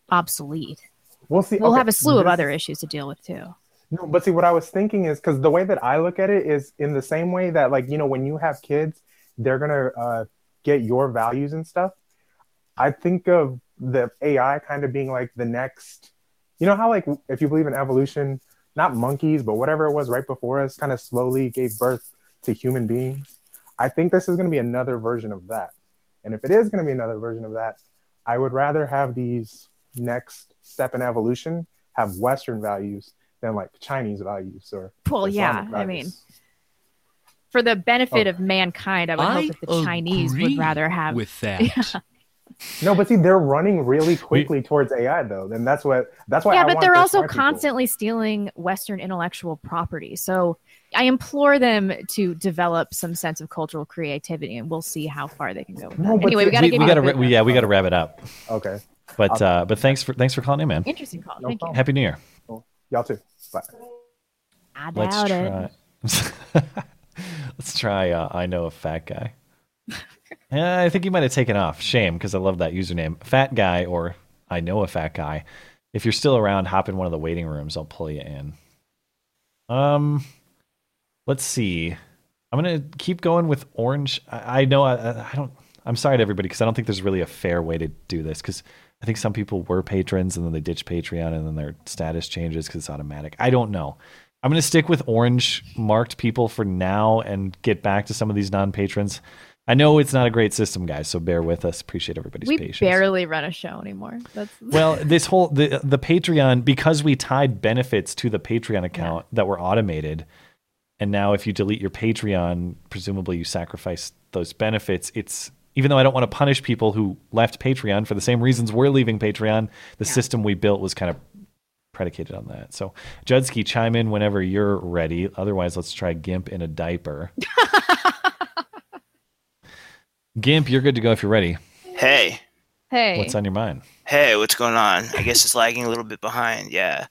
obsolete. We'll see. We'll have a slew of other issues to deal with too. No, but see, what I was thinking is, because the way that I look at it is in the same way that, like, you know, when you have kids, they're going to get your values and stuff. I think of the AI kind of being like the next, you know how, like, if you believe in evolution, not monkeys, but whatever it was right before us kind of slowly gave birth to human beings. I think this is going to be another version of that. And if it is going to be another version of that, I would rather have these next step in evolution have Western values than like Chinese values or Islamic values. I mean, for the benefit of mankind, I would hope that the Chinese would rather have with that. Yeah. No, but see, they're running really quickly towards AI, though. And that's why. Yeah, but they're also constantly stealing Western intellectual property. So I implore them to develop some sense of cultural creativity, and we'll see how far they can go with that. No, anyway, we got to wrap it up. Okay. But thanks for calling in, man. Interesting call. No problem. Thank you. Happy New Year. Cool. Y'all too. Bye. I doubt it. Let's try. I know a fat guy. I think he might have taken off. Shame, because I love that username. Fat guy, or I know a fat guy. If you're still around, hop in one of the waiting rooms. I'll pull you in. Let's see. I'm gonna keep going with orange. I know. I'm sorry to everybody, because I don't think there's really a fair way to do this, because I think some people were patrons and then they ditched Patreon and then their status changes because it's automatic. I don't know. I'm gonna stick with orange marked people for now and get back to some of these non-patrons. I know it's not a great system, guys, so bear with us. Appreciate everybody's patience. We barely run a show anymore. Well, this whole the Patreon, because we tied benefits to the Patreon account that were automated, and now if you delete your Patreon, presumably you sacrifice those benefits. It's, even though I don't want to punish people who left Patreon for the same reasons we're leaving Patreon, the system we built was kind of predicated on that. So, Judsky, chime in whenever you're ready. Otherwise, let's try Gimp in a diaper. Gimp, you're good to go if you're ready. Hey. What's on your mind? Hey, what's going on? I guess it's lagging a little bit behind, yeah.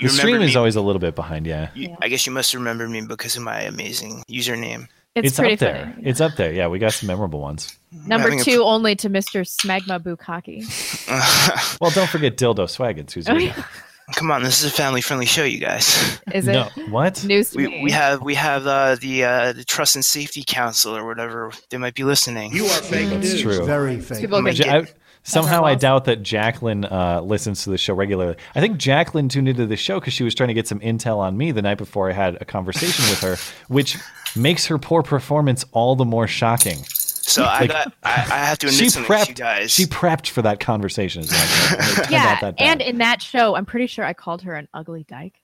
The stream is always a little bit behind, yeah. I guess you must remember me because of my amazing username. It's pretty up there. Funny. It's up there, yeah. We got some memorable ones. Number two only to Mr. Smegma Bukaki. Well, don't forget Dildo Swaggins, who's here. Come on, this is a family-friendly show, you guys. Is it? No. What? News to me. We have the Trust and Safety Council or whatever. They might be listening. You are fake news. That's true. Very fake. Somehow I doubt that Jacqueline listens to the show regularly. I think Jacqueline tuned into the show because she was trying to get some intel on me the night before I had a conversation with her, which makes her poor performance all the more shocking. So like, I have to admit something to you guys. She prepped for that conversation. Yeah, and in that show, I'm pretty sure I called her an ugly dyke.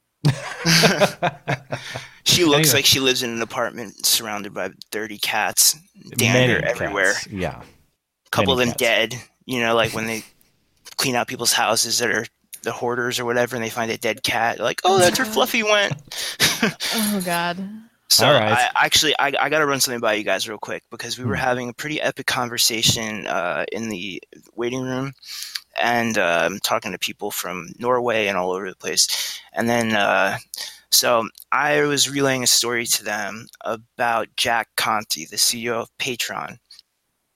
She looks like she lives in an apartment surrounded by dirty cats, dander everywhere. Cats. Yeah, a couple of them dead. You know, like when they clean out people's houses that are the hoarders or whatever, and they find a dead cat. Like, oh, that's where Fluffy went. Oh God. So right. I got to run something by you guys real quick because we were having a pretty epic conversation in the waiting room and talking to people from Norway and all over the place. And then so I was relaying a story to them about Jack Conti, the CEO of Patreon,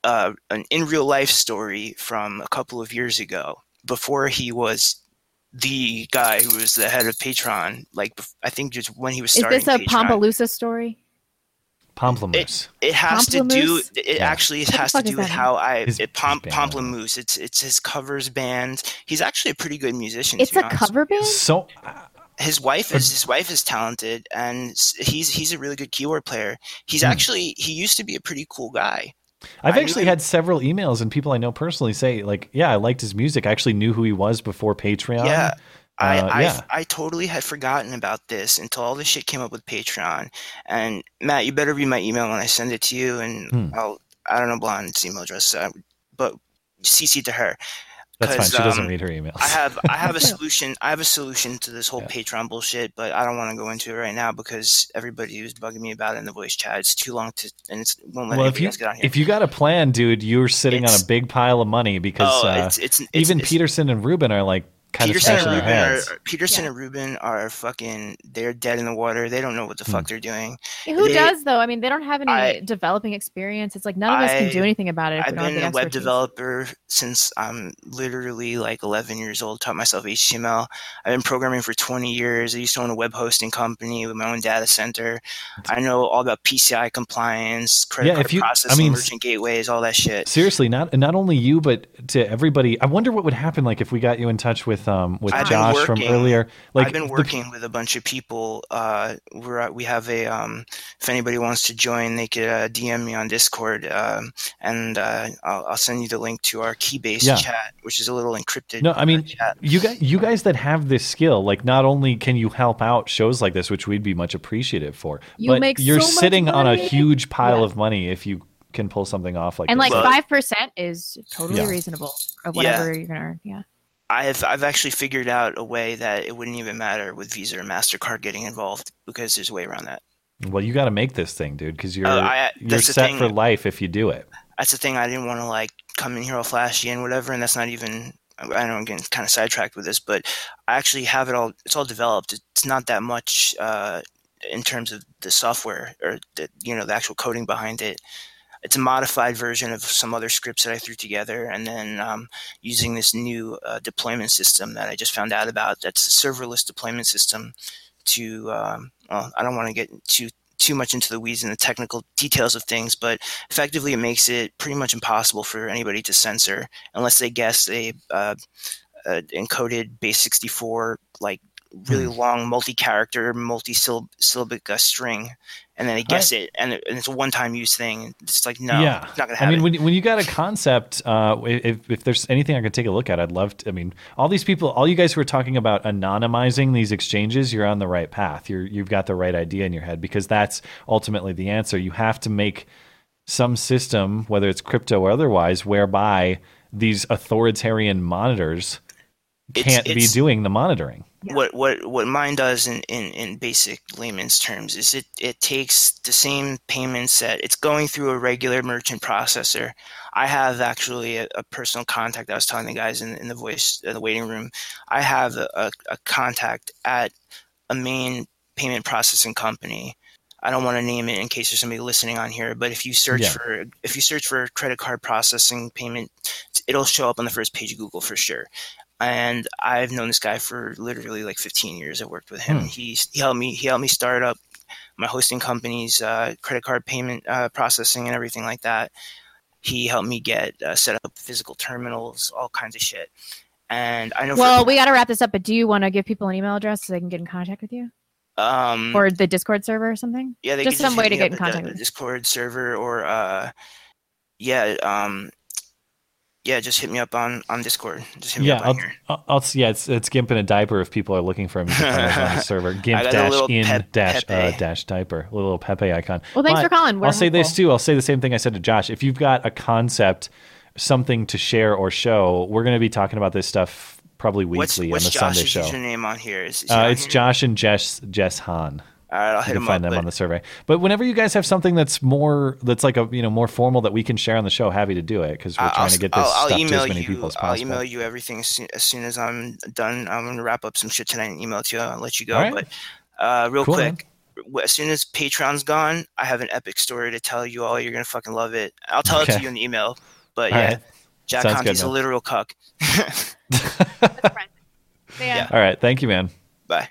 an in real life story from a couple of years ago before he was the guy who was the head of Patreon, like I think just when he was starting. Is this a Patreon. Pampaloosa story? Pomplamoose. It has Pomplamoose? To do. It actually has to do with how I. Pomplamoose. It's his covers band. He's actually a pretty good musician. It's a cover band. So his wife is talented, and he's a really good keyboard player. He's actually he used to be a pretty cool guy. I've actually had several emails and people I know personally say, like, yeah, I liked his music. I actually knew who he was before Patreon. Yeah, I totally had forgotten about this until all this shit came up with Patreon. And, Matt, you better read my email when I send it to you. And I don't know Blonde's email address, but CC to her. That's fine. She doesn't read her emails. I have a solution. I have a solution to this whole Patreon bullshit, but I don't want to go into it right now because everybody was bugging me about it in the voice chat. It's too long to, and it's won't let anybody else get on here. If you got a plan, dude, you're sitting on a big pile of money because even Peterson and Rubin are like kind Peterson of and Rubin are, Peterson and Rubin are fucking. They're dead in the water. They don't know what the fuck they're doing. Who does though? I mean, they don't have any developing experience. It's like none of us can do anything about it. I've been a web developer since I'm literally like 11 years old. Taught myself HTML. I've been programming for 20 years. I used to own a web hosting company with my own data center. I know all about PCI compliance, credit card processing, merchant gateways, all that shit. Seriously, not only you, but to everybody. I wonder what would happen like if we got you in touch with Josh from earlier. Like, I've been working with a bunch of people. We have a if anybody wants to join, they could DM me on Discord, and I'll send you the link to our Keybase chat, which is a little encrypted. No, I mean chat. You guys that have this skill, like not only can you help out shows like this, which we'd be much appreciative for, but you're sitting on a huge pile of money if you can pull something off like this. Like 5% is totally reasonable of whatever you're gonna earn. Yeah. I've actually figured out a way that it wouldn't even matter with Visa or MasterCard getting involved because there's a way around that. Well, you got to make this thing, dude, because you're set for life if you do it. That's the thing. I didn't want to like come in here all flashy and whatever, and that's not even. I know I'm getting kind of sidetracked with this, but I actually have it all. It's all developed. It's not that much in terms of the software or the actual coding behind it. It's a modified version of some other scripts that I threw together, and then using this new deployment system that I just found out about. That's a serverless deployment system to I don't want to get too much into the weeds and the technical details of things, but effectively it makes it pretty much impossible for anybody to censor unless they guess a encoded base64 like really long multi-character, multi-syllabic string, and then they guess it, and it's a one-time use thing. It's like, no, it's not going to happen. I mean, when you got a concept, if there's anything I could take a look at, I'd love to. I mean, all these people, all you guys who are talking about anonymizing these exchanges, you're on the right path. You've got the right idea in your head because that's ultimately the answer. You have to make some system, whether it's crypto or otherwise, whereby these authoritarian monitors can't be doing the monitoring. Yeah. What mine does in basic layman's terms is it takes the same payment set. It's going through a regular merchant processor. I have actually a personal contact. I was telling the guys in the voice in the waiting room. I have a contact at a main payment processing company. I don't want to name it in case there's somebody listening on here, but if you search for credit card processing payment, it'll show up on the first page of Google for sure. And I've known this guy for literally like 15 years. I worked with him. He helped me start up my hosting company's credit card payment processing and everything like that. He helped me get set up physical terminals, all kinds of shit. And I know. Well, we got to wrap this up. But do you want to give people an email address so they can get in contact with you? Or the Discord server or something? Yeah, they just some way to get in contact with the Discord server or yeah, just hit me up on Discord. Just hit me up on here. It's Gimp in a diaper if people are looking for him on the server. Gimp-in-dash-diaper. A little Pepe icon. Well, thanks for calling. I'll say this too. I'll say the same thing I said to Josh. If you've got a concept, something to share or show, we're going to be talking about this stuff probably weekly on the Sunday show. What's your name on here? It's Josh and Jess Hahn. All right, I'll hit them up. You can find them on the survey. But whenever you guys have something that's more formal that we can share on the show, happy to do it because we're trying to get this stuff to as many people as possible. I'll email you everything as soon as I'm done. I'm going to wrap up some shit tonight and email it to you. I'll let you go. Right. But real quick, man. As soon as Patreon's gone, I have an epic story to tell you all. You're going to fucking love it. I'll tell it to you in the email. But Jack Conte's a literal cuck. Yeah. All right. Thank you, man. Bye.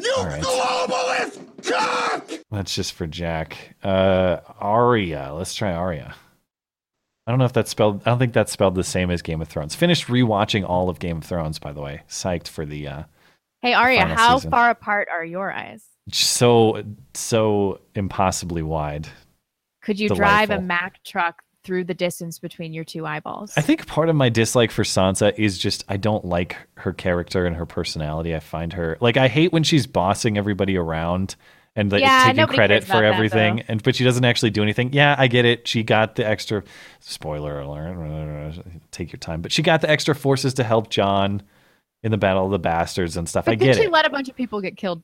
You globalist cock! That's just for Jack. Arya. Let's try Arya. I don't think that's spelled the same as Game of Thrones. Finished rewatching all of Game of Thrones, by the way. Psyched for the Hey Arya, how far apart are your eyes? So impossibly wide. Could you drive a Mack truck through the distance between your two eyeballs? I think part of my dislike for Sansa is just I don't like her character and her personality. I find her I hate when she's bossing everybody around and like is taking credit for everything, but she doesn't actually do anything. Yeah, I get it. She got the extra, spoiler alert, take your time, but she got the extra forces to help John in the Battle of the Bastards and stuff. But I get it. She let a bunch of people get killed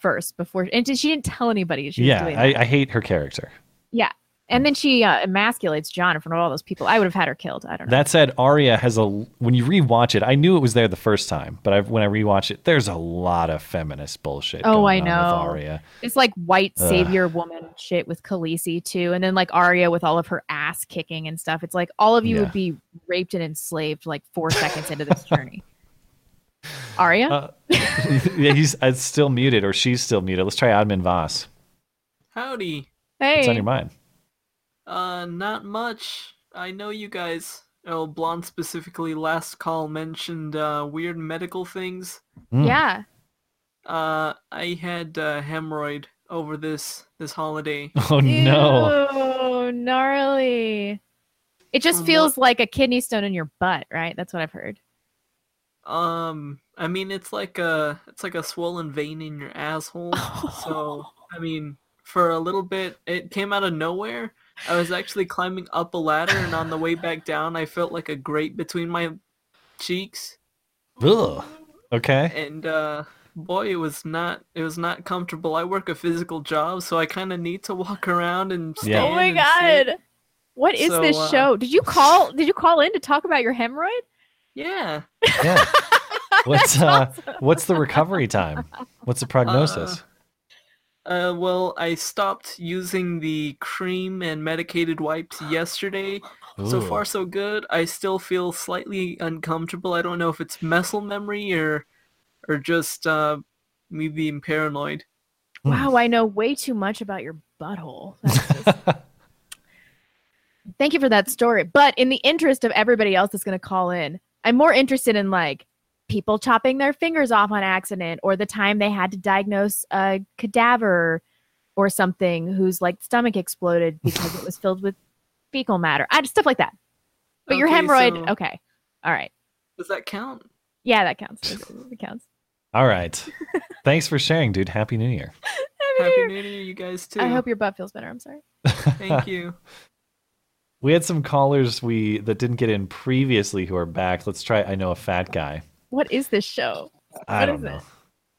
first before, and she didn't tell anybody she was doing that. I hate her character. Yeah. And then she emasculates John in front of all those people. I would have had her killed. I don't know. That said, Arya has when you rewatch it, I knew it was there the first time, but when I rewatch it, there's a lot of feminist bullshit going on with Arya. It's like white savior woman shit with Khaleesi too. And then like Arya with all of her ass kicking and stuff. It's like all of you would be raped and enslaved like 4 seconds into this journey. Arya? It's still muted, or she's still muted. Let's try Admin Voss. Howdy. Hey. What's on your mind? Not much. I know you guys, Blonde specifically, last call mentioned weird medical things. Mm. Yeah. I had hemorrhoid over this holiday. Oh, no. Oh, gnarly. It just feels like a kidney stone in your butt, right? That's what I've heard. I mean, it's like a swollen vein in your asshole. Oh. So, I mean, for a little bit, it came out of nowhere. I was actually climbing up a ladder, and on the way back down, I felt like a grate between my cheeks. Ugh. Okay. And boy, it was not comfortable. I work a physical job, so I kind of need to walk around and stand. Oh my god! Sit. What is this show? Did you call in to talk about your hemorrhoid? Yeah. What's the recovery time? What's the prognosis? Well, I stopped using the cream and medicated wipes yesterday. Ooh. So far, so good. I still feel slightly uncomfortable. I don't know if it's muscle memory or just me being paranoid. Wow, I know way too much about your butthole. Thank you for that story. But in the interest of everybody else that's going to call in, I'm more interested in like people chopping their fingers off on accident, or the time they had to diagnose a cadaver or something whose like stomach exploded because it was filled with fecal matter. Stuff like that. But your hemorrhoid, okay. All right. Does that count? Yeah, that counts. It counts. All right. Thanks for sharing, dude. Happy New Year. Happy New Year, you guys, too. I hope your butt feels better. I'm sorry. Thank you. We had some callers that didn't get in previously who are back. Let's try I Know a Fat Guy. What is this show? I don't know.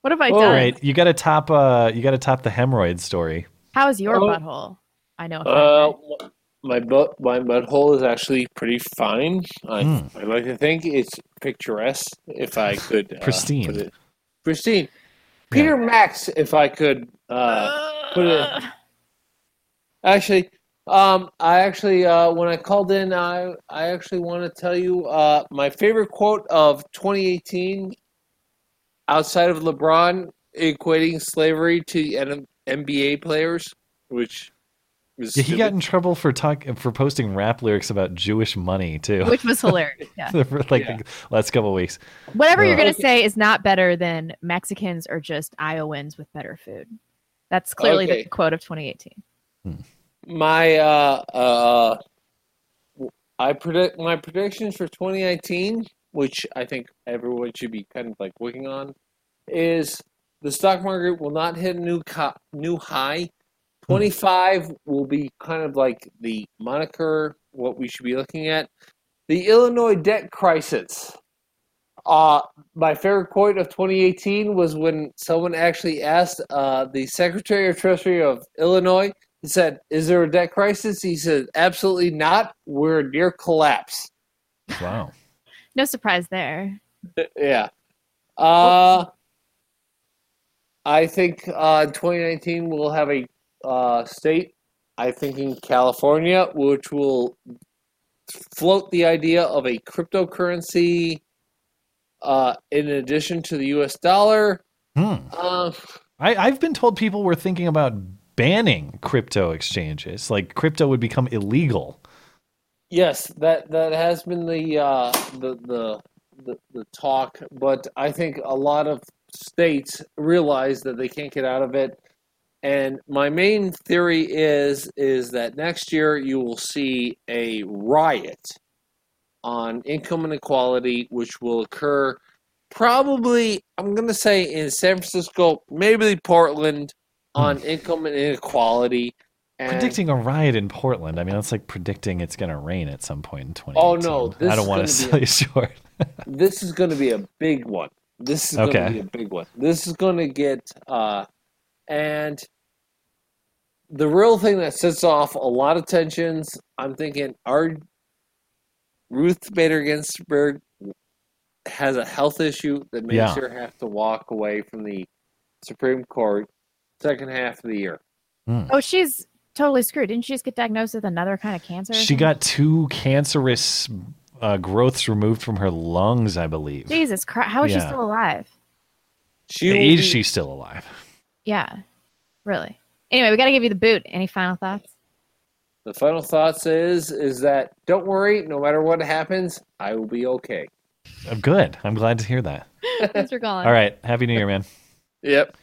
What have I done? All right, you got to top. You got to top the hemorrhoid story. How is your butthole? I know. My butthole is actually pretty fine. I like to think it's picturesque. If I could pristine. Peter Max. If I could put it. Actually. I actually, when I called in, I actually want to tell you my favorite quote of 2018, outside of LeBron equating slavery to NBA players, which was he got in trouble for posting rap lyrics about Jewish money too, which was hilarious. Yeah, the last couple of weeks. Whatever you're gonna say is not better than Mexicans are just Iowans with better food. That's clearly the quote of 2018. Hmm. My predictions for 2019, which I think everyone should be kind of like working on, is the stock market will not hit a new high. 25 will be kind of like the moniker, what we should be looking at. The Illinois debt crisis. My favorite quote of 2018 was when someone actually asked the Secretary of Treasury of Illinois, he said, "Is there a debt crisis?" He said, "Absolutely not. We're near collapse." Wow. No surprise there. Yeah. I think 2019 we'll have a state, I think in California, which will float the idea of a cryptocurrency in addition to the U.S. dollar. I've been told people were thinking about banning crypto exchanges, like crypto would become illegal. Yes, that has been the talk, but I think a lot of states realize that they can't get out of it. And my main theory is that next year you will see a riot on income inequality, which will occur probably, I'm going to say, in San Francisco, maybe Portland, on income and inequality. And predicting a riot in Portland. I mean, that's like predicting it's going to rain at some point in 2018. Oh, no. I don't want to sell you short. This is going to be a big one. This is going to be a big one. This is going to get... and the real thing that sets off a lot of tensions, I'm thinking, are Ruth Bader Ginsburg has a health issue that makes her have to walk away from the Supreme Court second half of the year. Oh, she's totally screwed. Didn't she just get diagnosed with another kind of cancer? She got two cancerous growths removed from her lungs, I believe. Jesus Christ. How is she still alive? She still alive? Yeah, really. Anyway, we got to give you the boot. Any final thoughts? The final thoughts is that don't worry. No matter what happens, I will be okay. I'm good. I'm glad to hear that. Thanks for calling. All right. Happy New Year, man. Yep.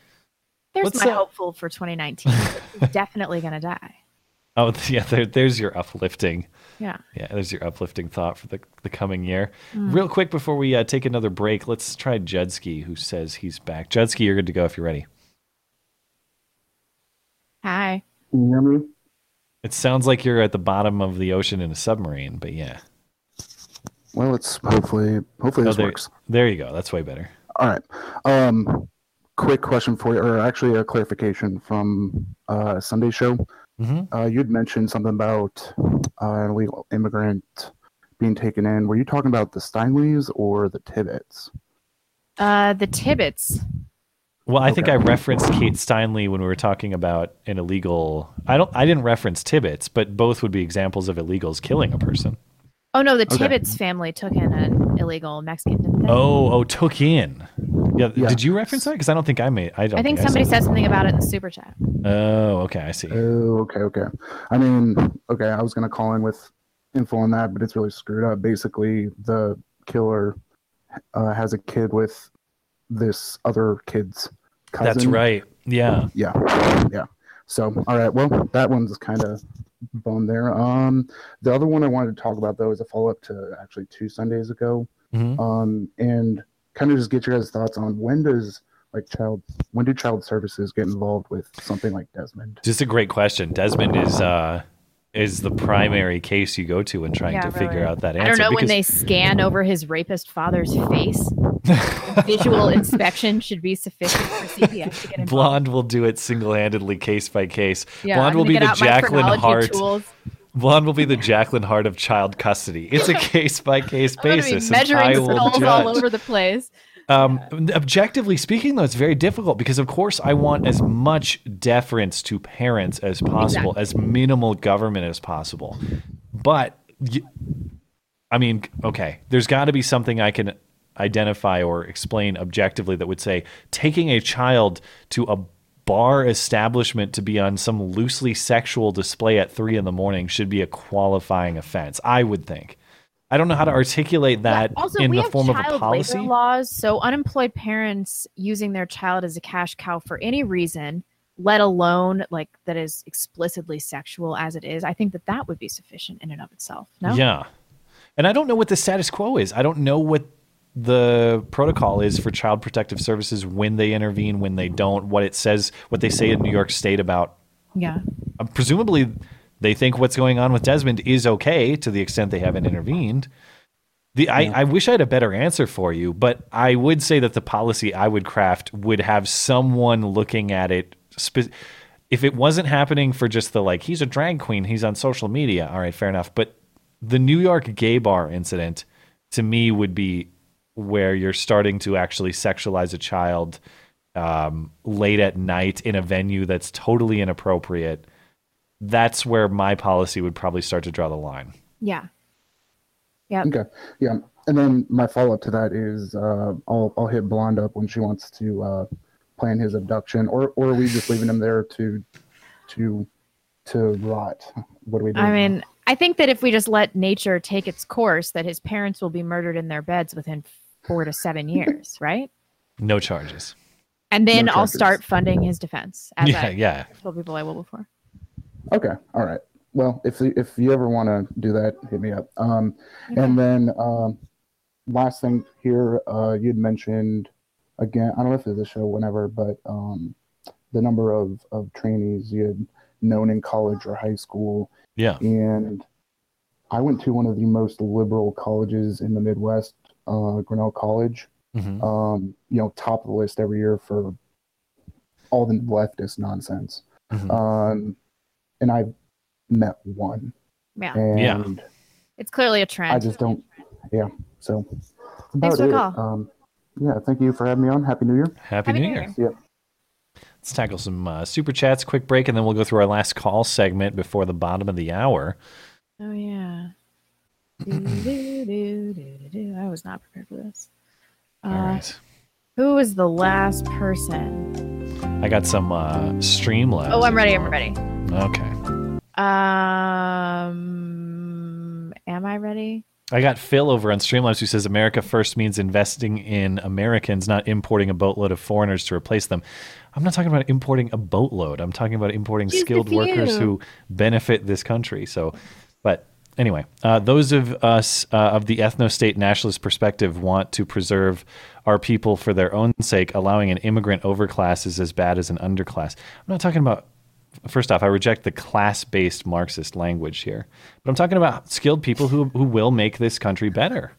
There's what's my hopeful for 2019. She's definitely going to die. Oh, yeah. There's your uplifting. Yeah. Yeah. There's your uplifting thought for the coming year. Real quick before we take another break, let's try Judski, who says he's back. Judski, you're good to go if you're ready. Hi. Can you hear me? It sounds like you're at the bottom of the ocean in a submarine, but yeah. Well, it's hopefully this works. There you go. That's way better. All right. Quick question for you, or actually a clarification from Sunday's show. Mm-hmm. You'd mentioned something about an illegal immigrant being taken in. Were you talking about the Steinleys or the Tibbetts? The Tibbetts. Well, I think I referenced Kate Steinle when we were talking about an illegal. I didn't reference Tibbetts, but both would be examples of illegals killing a person. Oh no, the Tibbetts family took in an illegal Mexican. Thing. Oh, took in. Yeah. Did you reference that? Because I don't think I made. I think somebody said something about it in the super chat. Oh, okay, I see. Oh, okay. I mean, okay, I was gonna call in with info on that, but it's really screwed up. Basically, the killer has a kid with this other kid's cousin. That's right. Yeah. Yeah. So, all right. Well, that one's kind of bone there. The other one I wanted to talk about though is a follow up to actually two Sundays ago. Mm-hmm. And kind of just get your guys' thoughts on when do child services get involved with something like Desmond? Just a great question. Desmond is the primary case you go to when trying to figure out that answer. I don't know when they scan over his rapist father's face. Visual inspection should be sufficient for CPS to get involved. Blonde will do it single-handedly, case by case. Yeah, Blonde will be the Jacqueline Hart. Blonde will be the Jacqueline Hart of child custody. It's a case by case basis. Measuring skulls all over the place. Objectively speaking, though, it's very difficult because, of course, I want as much deference to parents as possible, as minimal government as possible. But, there's got to be something I can identify or explain objectively that would say taking a child to a bar establishment to be on some loosely sexual display at 3 a.m. should be a qualifying offense, I would think. I don't know how to articulate that in the form of a policy. Labor laws, so unemployed parents using their child as a cash cow for any reason, let alone like that is explicitly sexual as it is, I think that would be sufficient in and of itself. No? Yeah. And I don't know what the status quo is. I don't know what the protocol is for child protective services, when they intervene, when they don't, what they say in New York State about. Yeah. Presumably they think what's going on with Desmond is okay to the extent they haven't intervened. I wish I had a better answer for you, but I would say that the policy I would craft would have someone looking at it. If it wasn't happening for just the like, he's a drag queen, he's on social media. All right, fair enough. But the New York gay bar incident to me would be where you're starting to actually sexualize a child late at night in a venue that's totally inappropriate. That's where my policy would probably start to draw the line. Yeah. Yeah. Okay. Yeah. And then my follow-up to that is I'll hit Blonde up when she wants to plan his abduction, or are we just leaving him there to rot? What do we do? I mean, I think that if we just let nature take its course, that his parents will be murdered in their beds within 4 to 7 years, right? No charges. And then I'll start funding his defense. As I told people I will before. Okay. All right. Well, if you ever want to do that, hit me up. And then last thing here, you'd mentioned again, I don't know if it was a show, whenever, but the number of trainees you had known in college or high school. Yeah. And I went to one of the most liberal colleges in the Midwest, Grinnell College. Mm-hmm. You know, top of the list every year for all the leftist nonsense. Mm-hmm. And I've met one. Yeah. And yeah. It's clearly a trend. I just don't. Yeah. So thanks for the call. Yeah. Thank you for having me on. Happy New Year. Happy New Year. Yeah. Let's tackle some super chats, quick break, and then we'll go through our last call segment before the bottom of the hour. Oh, yeah. I was not prepared for this. All right. Who was the last person? I got some Streamlabs. Oh, I'm ready. Okay. Am I ready? I got Phil over on Streamlabs who says America first means investing in Americans, not importing a boatload of foreigners to replace them. I'm not talking about importing a boatload. I'm talking about importing skilled workers who benefit this country. So, but anyway, those of us of the ethno-state nationalist perspective want to preserve our people for their own sake. Allowing an immigrant overclass is as bad as an underclass. I'm not talking about... First off, I reject the class-based Marxist language here. But I'm talking about skilled people who will make this country better.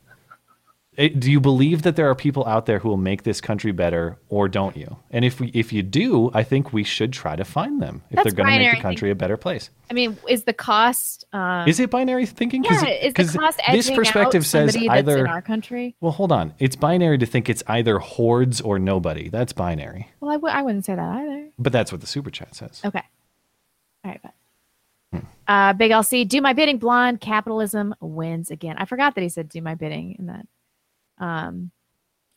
Do you believe that there are people out there who will make this country better, or don't you? And if you do, I think we should try to find them if they're going to make the country a better place. I mean, is the cost... is it binary thinking? Yeah, is the cost edging this perspective out says somebody either, that's in our country? Well, hold on. It's binary to think it's either hordes or nobody. That's binary. Well, I wouldn't say that either. But that's what the super chat says. Okay. All right, bye. Big LC, do my bidding, Blonde. Capitalism wins again. I forgot that he said do my bidding in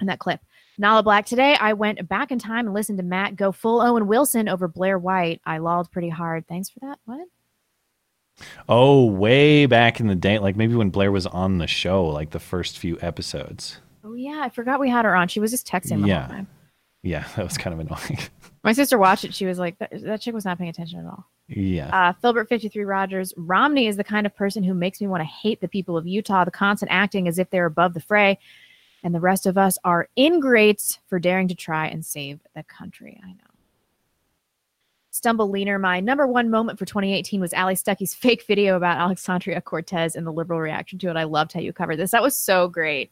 that clip. Nala Black, today I went back in time and listened to Matt go full Owen Wilson over Blair White. I lolled pretty hard. Thanks for that. What? Oh, way back in the day, like maybe when Blair was on the show, like the first few episodes. Oh, yeah. I forgot we had her on. She was just texting the whole time. Yeah, that was kind of annoying. My sister watched it. She was like, that chick was not paying attention at all. Yeah. Filbert 53 Rogers. Romney is the kind of person who makes me want to hate the people of Utah. The constant acting as if they're above the fray. And the rest of us are ingrates for daring to try and save the country. I know. Stumble Leaner. My number one moment for 2018 was Ali Stuckey's fake video about Alexandria Cortez and the liberal reaction to it. I loved how you covered this. That was so great.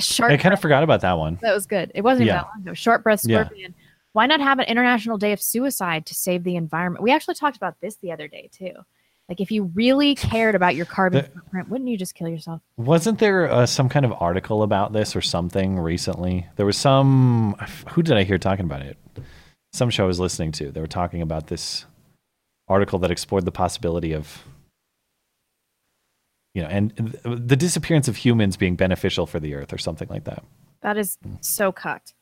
Short. I kind of forgot about that one. That was good. It wasn't even that long ago. Short Breath Scorpion. Yeah. Why not have an international day of suicide to save the environment? We actually talked about this the other day, too. Like, if you really cared about your carbon footprint, wouldn't you just kill yourself? Wasn't there some kind of article about this or something recently? There was some... Who did I hear talking about it? Some show I was listening to. They were talking about this article that explored the possibility of... You know, and the disappearance of humans being beneficial for the earth or something like that. That is so cucked.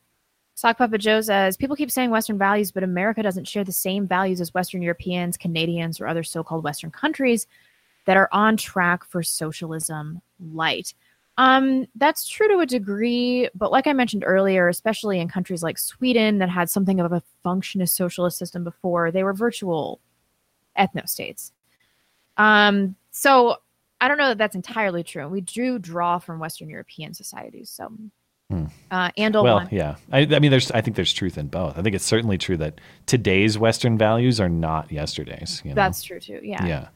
Sock Papa Joe says, people keep saying Western values, but America doesn't share the same values as Western Europeans, Canadians, or other so-called Western countries that are on track for socialism light. That's true to a degree, but like I mentioned earlier, especially in countries like Sweden that had something of a functionist socialist system before, they were virtual ethno-states. So I don't know that that's entirely true. We do draw from Western European societies, so... I mean, I think there's truth in both. I think it's certainly true that today's Western values are not yesterday's. You know? That's true too. Yeah.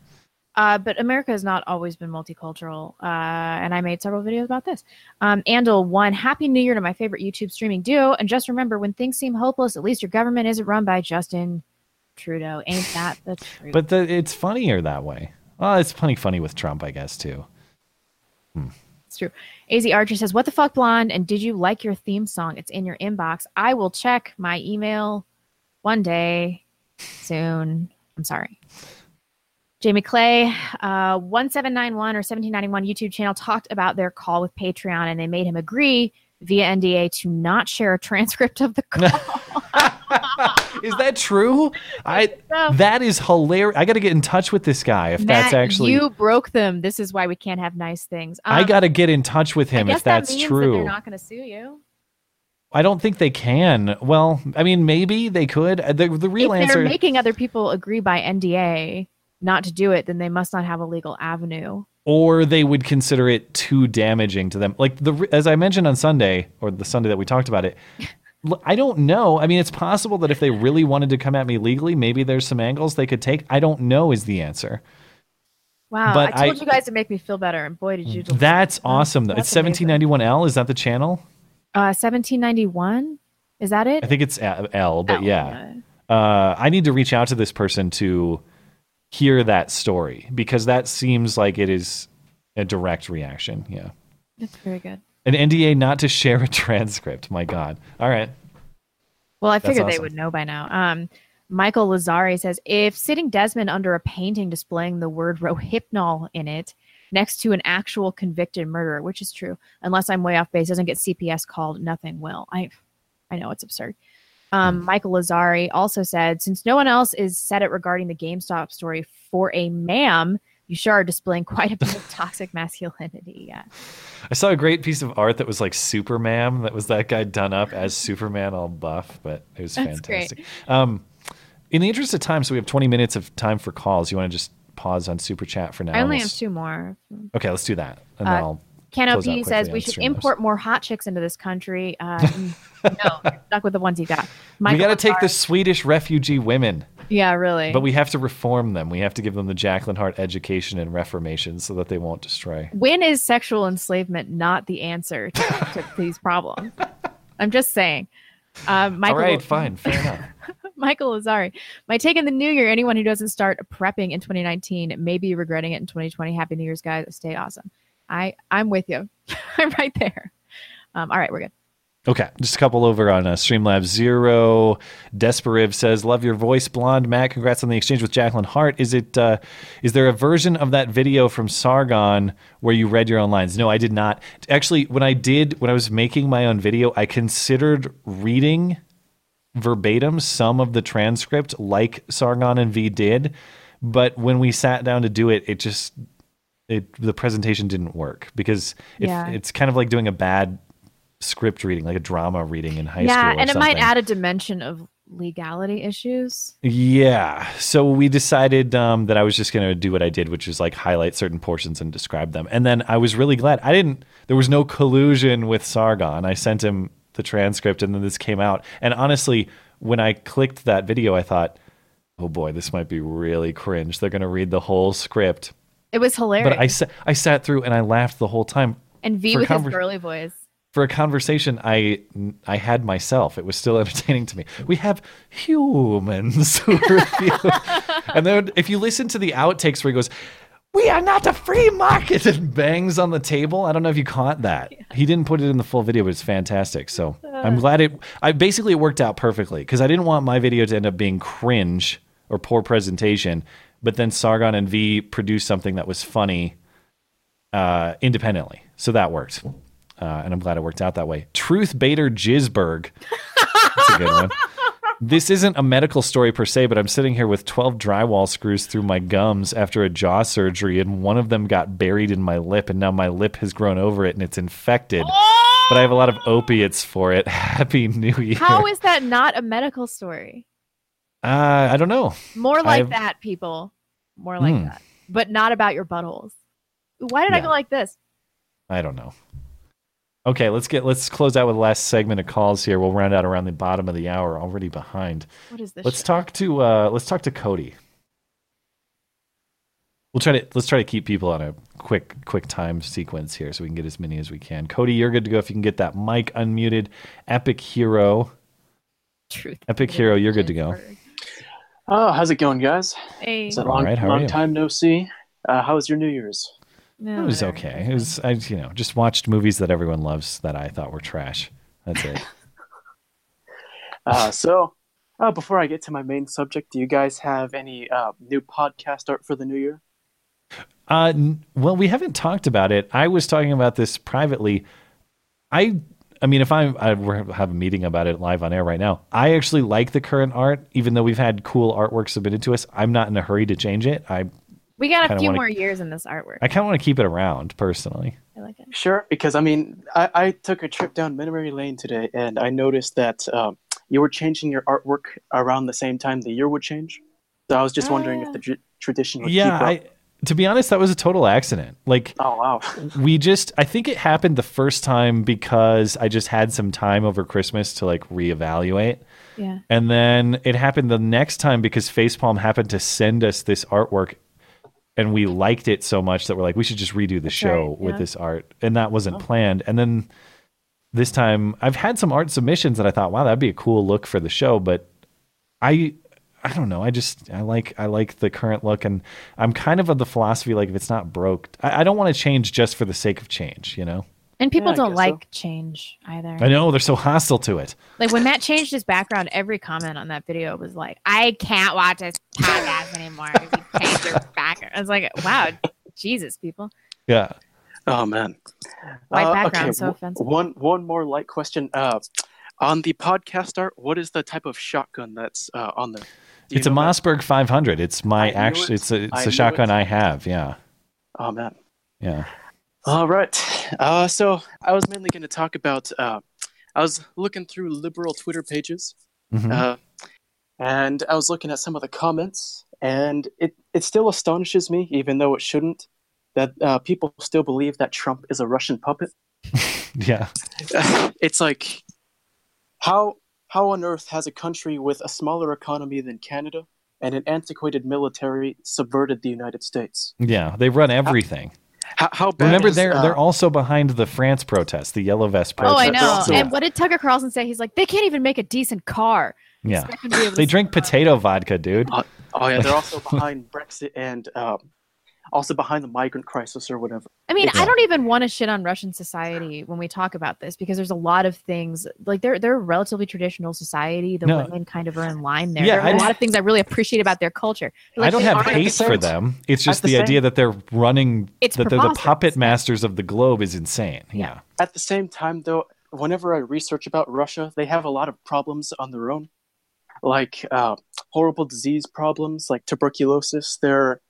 But America has not always been multicultural. And I made several videos about this. Andal one, happy New Year to my favorite YouTube streaming duo. And just remember, when things seem hopeless, at least your government isn't run by Justin Trudeau. Ain't that the truth? But it's funnier that way. Well, it's funny with Trump, I guess too. It's true. AZ Archer says, what the fuck, Blonde? And did you like your theme song? It's in your inbox. I will check my email one day soon. I'm sorry. Jamie Clay, 1791 or 1791 YouTube channel talked about their call with Patreon, and they made him agree via NDA to not share a transcript of the call. Is that true? That is hilarious. I got to get in touch with this guy if Matt, that's actually... you broke them. This is why we can't have nice things. I got to get in touch with him if that's true. I guess that means that they're not going to sue you. I don't think they can. Well, I mean, maybe they could. The real answer... If they're making other people agree by NDA not to do it, then they must not have a legal avenue. Or they would consider it too damaging to them. Like, as I mentioned on Sunday, or the Sunday that we talked about it... I don't know. I mean, it's possible that if they really wanted to come at me legally, maybe there's some angles they could take. I don't know is the answer. Wow. But I told you guys to make me feel better, and boy, did you. That's awesome, though. That's it's 1791L. Is that the channel? 1791? Is that it? I think it's L, but yeah. I need to reach out to this person to hear that story, because that seems like it is a direct reaction. Yeah. That's very good. An NDA not to share a transcript. My God. All right. Well, I figured awesome. They would know by now. Michael Lazari says, if sitting Desmond under a painting displaying the word rohypnol in it next to an actual convicted murderer, which is true, unless I'm way off base, doesn't get CPS called, nothing will. I know it's absurd. Michael Lazari also said, since no one else is said it regarding the GameStop story for a ma'am, you sure are displaying quite a bit of toxic masculinity. Yeah. I saw a great piece of art that was like Superman. That was that guy done up as Superman, all buff, but it was fantastic. Great. In the interest of time, so we have 20 minutes of time for calls. You want to just pause on Super Chat for now? I only have two more. Okay, let's do that. And then I'll Canopy says we should import more hot chicks into this country. No, you're stuck with the ones you got. Michael we got to take the Swedish refugee women. Yeah, really. But we have to reform them. We have to give them the Jacqueline Hart education and reformation so that they won't destroy. When is sexual enslavement not the answer to these problems? I'm just saying. Michael, all right, fine. Fair enough. Michael Lazari. My take in the new year, anyone who doesn't start prepping in 2019 may be regretting it in 2020. Happy New Year's, guys. Stay awesome. I'm with you. I'm right there. All right, we're good. Okay, just a couple over on Streamlabs Zero. Desperiv says, love your voice, Blonde. Matt, congrats on the exchange with Jacqueline Hart. Is there a version of that video from Sargon where you read your own lines? No, I did not. Actually, when I was making my own video, I considered reading verbatim some of the transcript like Sargon and V did. But when we sat down to do it, the presentation didn't work because it's kind of like doing a bad script reading, like a drama reading in high school. Yeah, and it might add a dimension of legality issues. Yeah. So we decided that I was just going to do what I did, which is like highlight certain portions and describe them. And then I was really glad there was no collusion with Sargon. I sent him the transcript and then this came out. And honestly, when I clicked that video, I thought, oh boy, this might be really cringe. They're going to read the whole script. It was hilarious. But I sat through and I laughed the whole time. And V with his girly voice. For a conversation I had myself, it was still entertaining to me. We have humans who review. And then if you listen to the outtakes where he goes, we are not a free market, and bangs on the table. I don't know if you caught that. Yeah. He didn't put it in the full video, but it's fantastic. So I'm glad it worked out perfectly, because I didn't want my video to end up being cringe or poor presentation. But then Sargon and V produced something that was funny independently. So that worked. And I'm glad it worked out that way. Truth Bader Gisberg. That's a good one. This isn't a medical story per se, but I'm sitting here with 12 drywall screws through my gums after a jaw surgery, and one of them got buried in my lip, and now my lip has grown over it and it's infected. Oh! But I have a lot of opiates for it. Happy New Year. How is that not a medical story? I don't know. More like that, people. More like that. But not about your buttholes. Why did I go like this? I don't know. Okay, let's close out with the last segment of calls here. We'll round out around the bottom of the hour, already behind. What is this? Let's talk to Cody. Let's try to keep people on a quick time sequence here so we can get as many as we can. Cody, you're good to go if you can get that mic unmuted. Epic Hero. Truth. Epic Hero, you're good to go. Oh, how's it going, guys? Hey. It's a long time no see. How was your New Year's? No, it was okay. It was just watched movies that everyone loves that I thought were trash. That's it. So before I get to my main subject, do you guys have any new podcast art for the New Year? Well, we haven't talked about it. I was talking about this privately. I mean, if we're having a meeting about it live on air right now, I actually like the current art, even though we've had cool artwork submitted to us. I'm not in a hurry to change it. We got a few more years in this artwork. I kind of want to keep it around, personally. I like it. Sure, because I took a trip down memory lane today, and I noticed that you were changing your artwork around the same time the year would change. So I was just wondering if the tradition would keep up. to be honest, that was a total accident. Like, oh, wow. I think it happened the first time because I just had some time over Christmas to like reevaluate. Yeah. And then it happened the next time because Facepalm happened to send us this artwork and we liked it so much that we're like, we should just redo the show with this art. And that wasn't planned. And then this time I've had some art submissions that I thought, wow, that'd be a cool look for the show. But I don't know. I like the current look, and I'm kind of the philosophy, like if it's not broke, I don't want to change just for the sake of change, you know? And people don't like change either. I know, they're so hostile to it. Like when Matt changed his background, every comment on that video was like, I can't watch this podcast anymore if you change your background. I was like, wow, Jesus, people. Yeah. Oh man. White background, so offensive. One more light question. On the podcast art, what is the type of shotgun that's on there? It's a Mossberg 500. It's a shotgun I have. Yeah. Oh man. Yeah. All right. So I was mainly going to talk about. I was looking through liberal Twitter pages, and I was looking at some of the comments, and it still astonishes me, even though it shouldn't, that people still believe that Trump is a Russian puppet. Yeah. It's like, how on earth has a country with a smaller economy than Canada and an antiquated military subverted the United States? Yeah, they run everything. How bad? Remember, they're also behind the France protest, the Yellow Vest protest. Oh, I know. So, and what did Tucker Carlson say? He's like, they can't even make a decent car. Yeah, they drink potato vodka, dude. Oh yeah, they're also behind Brexit and also behind the migrant crisis or whatever. I mean, I don't even want to shit on Russian society when we talk about this because there's a lot of things like they're a relatively traditional society. The women kind of are in line there. Yeah, there are a lot of things I really appreciate about their culture. Like, I don't have hate for them. It's just the idea that they're that they're the puppet masters of the globe is insane. Yeah. At the same time, though, whenever I research about Russia, they have a lot of problems on their own, like horrible disease problems, like tuberculosis. Their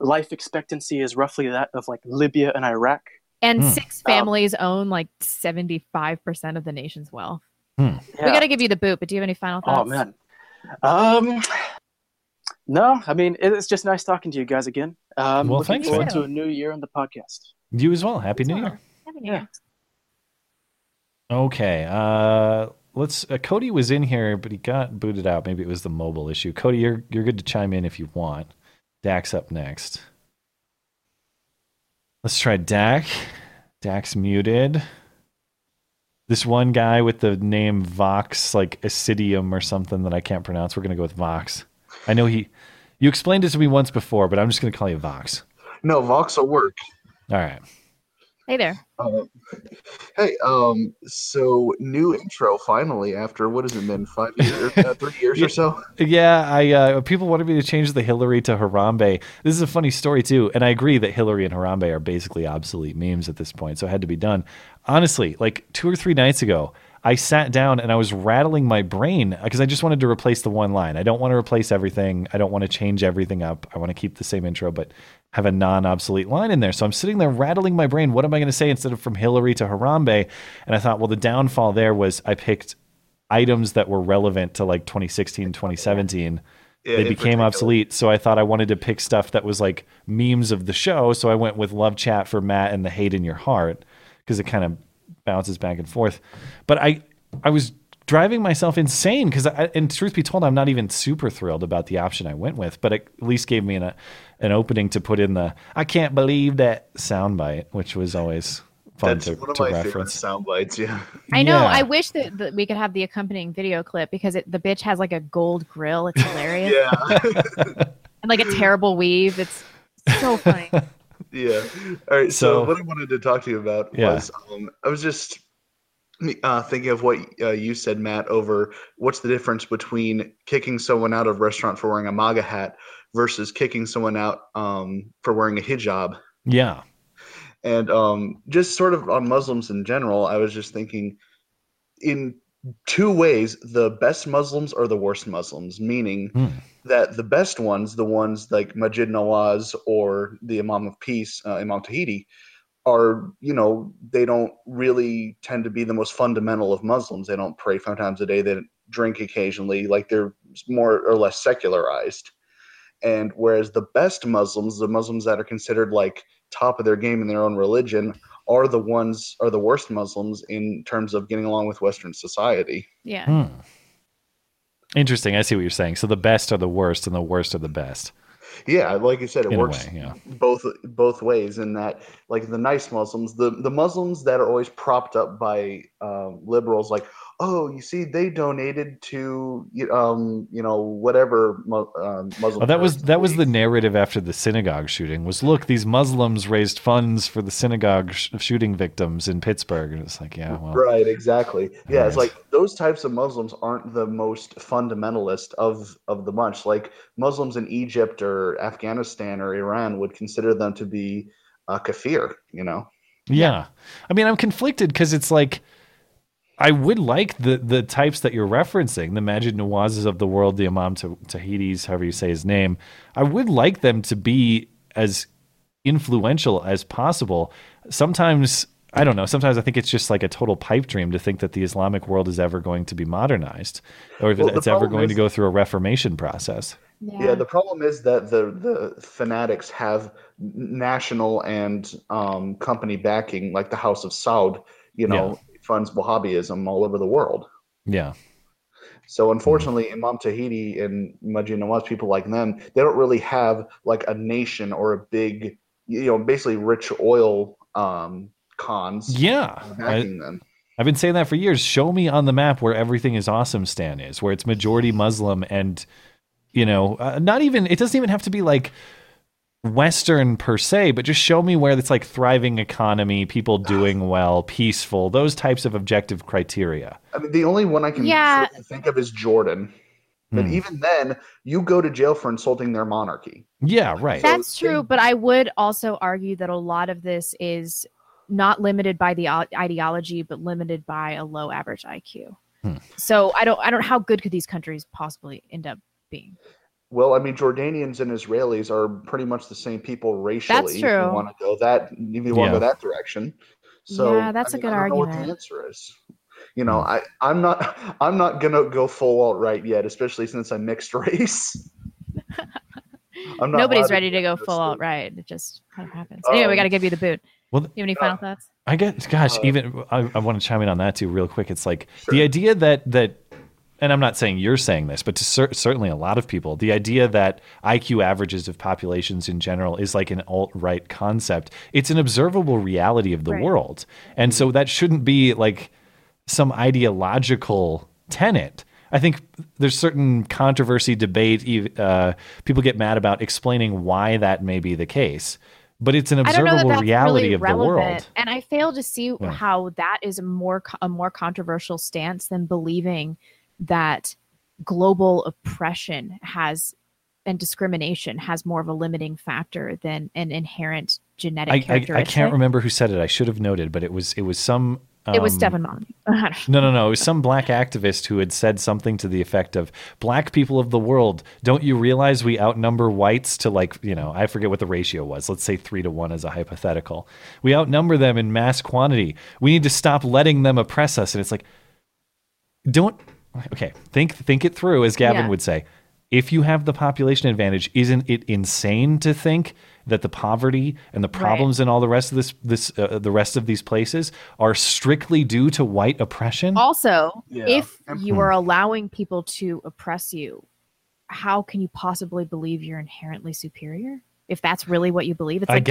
life expectancy is roughly that of like Libya and Iraq. And six families own like 75% of the nation's wealth. Mm. Yeah. We got to give you the boot, but do you have any final thoughts? Oh, man. No, I mean, it's just nice talking to you guys again. Well, looking forward to a new year on the podcast. You as well. Happy New Year. Happy New Year. Okay. Let's. Cody was in here, but he got booted out. Maybe it was the mobile issue. Cody, you're good to chime in if you want. Dak's up next. Let's try Dak. Dak's muted. This one guy with the name Vox, like Acidium or something that I can't pronounce. We're going to go with Vox. I know you explained it to me once before, but I'm just going to call you Vox. No, Vox will work. All right. Hey there. So new intro finally after, what has it been, 5 years, 3 years or so? Yeah, I people wanted me to change the Hillary to Harambe. This is a funny story too, and I agree that Hillary and Harambe are basically obsolete memes at this point, so it had to be done. Honestly, like 2 or 3 nights ago, I sat down and I was rattling my brain because I just wanted to replace the one line. I don't want to replace everything. I don't want to change everything up. I want to keep the same intro, but have a non-obsolete line in there. So I'm sitting there rattling my brain. What am I going to say instead of from Hillary to Harambe? And I thought, well, the downfall there was I picked items that were relevant to like 2016, 2017. Yeah, they became obsolete. So I thought I wanted to pick stuff that was like memes of the show. So I went with Love Chat for Matt and the Hate in Your Heart because it kind of bounces back and forth. But I was driving myself insane because, and truth be told, I'm not even super thrilled about the option I went with, but it at least gave me an opening to put in the I can't believe that soundbite, which was always fun. That's one of my reference. Favorite soundbites, yeah. I know. Yeah. I wish that we could have the accompanying video clip because the bitch has like a gold grill. It's hilarious. Yeah. And like a terrible weave. It's so funny. Yeah. All right. So what I wanted to talk to you about was I was just thinking of what you said, Matt, over what's the difference between kicking someone out of a restaurant for wearing a MAGA hat versus kicking someone out for wearing a hijab. Yeah. And just sort of on Muslims in general, I was just thinking in two ways, the best Muslims are the worst Muslims, meaning that the best ones, the ones like Majid Nawaz or the Imam of Peace, Imam Tahidi, are, you know, they don't really tend to be the most fundamental of Muslims. They don't pray 5 times a day. They drink occasionally. Like they're more or less secularized. And whereas the best Muslims, the Muslims that are considered like top of their game in their own religion, are the worst Muslims in terms of getting along with Western society. Yeah. Hmm. Interesting. I see what you're saying. So the best are the worst and the worst are the best. Yeah, like you said, it works both ways in that, like, the nice Muslims, the Muslims that are always propped up by liberals, like, oh, you see, they donated to, whatever Muslim. Oh, that was the narrative after the synagogue shooting was, look, these Muslims raised funds for the synagogue shooting victims in Pittsburgh. And it's like, yeah, well. Right, exactly. Yeah, right. It's like those types of Muslims aren't the most fundamentalist of the bunch. Like Muslims in Egypt or Afghanistan or Iran would consider them to be kafir, you know? Yeah. I mean, I'm conflicted because it's like, I would like the types that you're referencing, the Majid Nawazes of the world, the Imam Tahidis, however you say his name. I would like them to be as influential as possible. Sometimes, I don't know, sometimes I think it's just like a total pipe dream to think that the Islamic world is ever going to be modernized or if it's ever going to go through a reformation process. Yeah, the problem is that the fanatics have national and company backing, like the House of Saud, funds Wahhabism all over the world. Yeah. So unfortunately, Imam Tahidi and Majid Nawaz, people like them, they don't really have like a nation or a big, basically rich oil cons. Yeah. Backing them. I've been saying that for years. Show me on the map where Everything Is Awesome Stan is, where it's majority Muslim and, it doesn't even have to be like Western per se, but just show me where it's like thriving economy, people doing well, peaceful, those types of objective criteria. I mean, the only one I can think of is Jordan. But even then, you go to jail for insulting their monarchy. Yeah, right. That's true. But I would also argue that a lot of this is not limited by the ideology, but limited by a low average IQ. So I don't know how good could these countries possibly end up being. Well, I mean, Jordanians and Israelis are pretty much the same people racially. That's true. If you want to go that direction. So yeah, that's a good argument. I don't know what the answer is. I'm not gonna go full alt-right yet, especially since I'm mixed race. Nobody's ready to go full alt-right. It just kind of happens. Anyway, we got to give you the boot. Well, you have any final thoughts? I guess, I want to chime in on that too, real quick. It's like the idea that. And I'm not saying you're saying this, but to certainly a lot of people, the idea that IQ averages of populations in general is like an alt-right concept. It's an observable reality of the world. And so that shouldn't be like some ideological tenet. I think there's certain controversy, debate, people get mad about explaining why that may be the case. But it's an observable reality really of the world. And I fail to see how that is a more controversial stance than believing that global oppression and discrimination has more of a limiting factor than an inherent genetic characteristic. I can't remember who said it. I should have noted, but it was some. It was Desmond Napoles. No. It was some black activist who had said something to the effect of, "Black people of the world, don't you realize we outnumber whites to I forget what the ratio was. Let's say 3-1 as a hypothetical. We outnumber them in mass quantity. We need to stop letting them oppress us." And it's like, don't. Okay, think it through, as Gavin would say. If you have the population advantage, isn't it insane to think that the poverty and the problems and all the rest of the rest of these places are strictly due to white oppression? Also, if you are allowing people to oppress you, how can you possibly believe you're inherently superior? If that's really what you believe, it's like,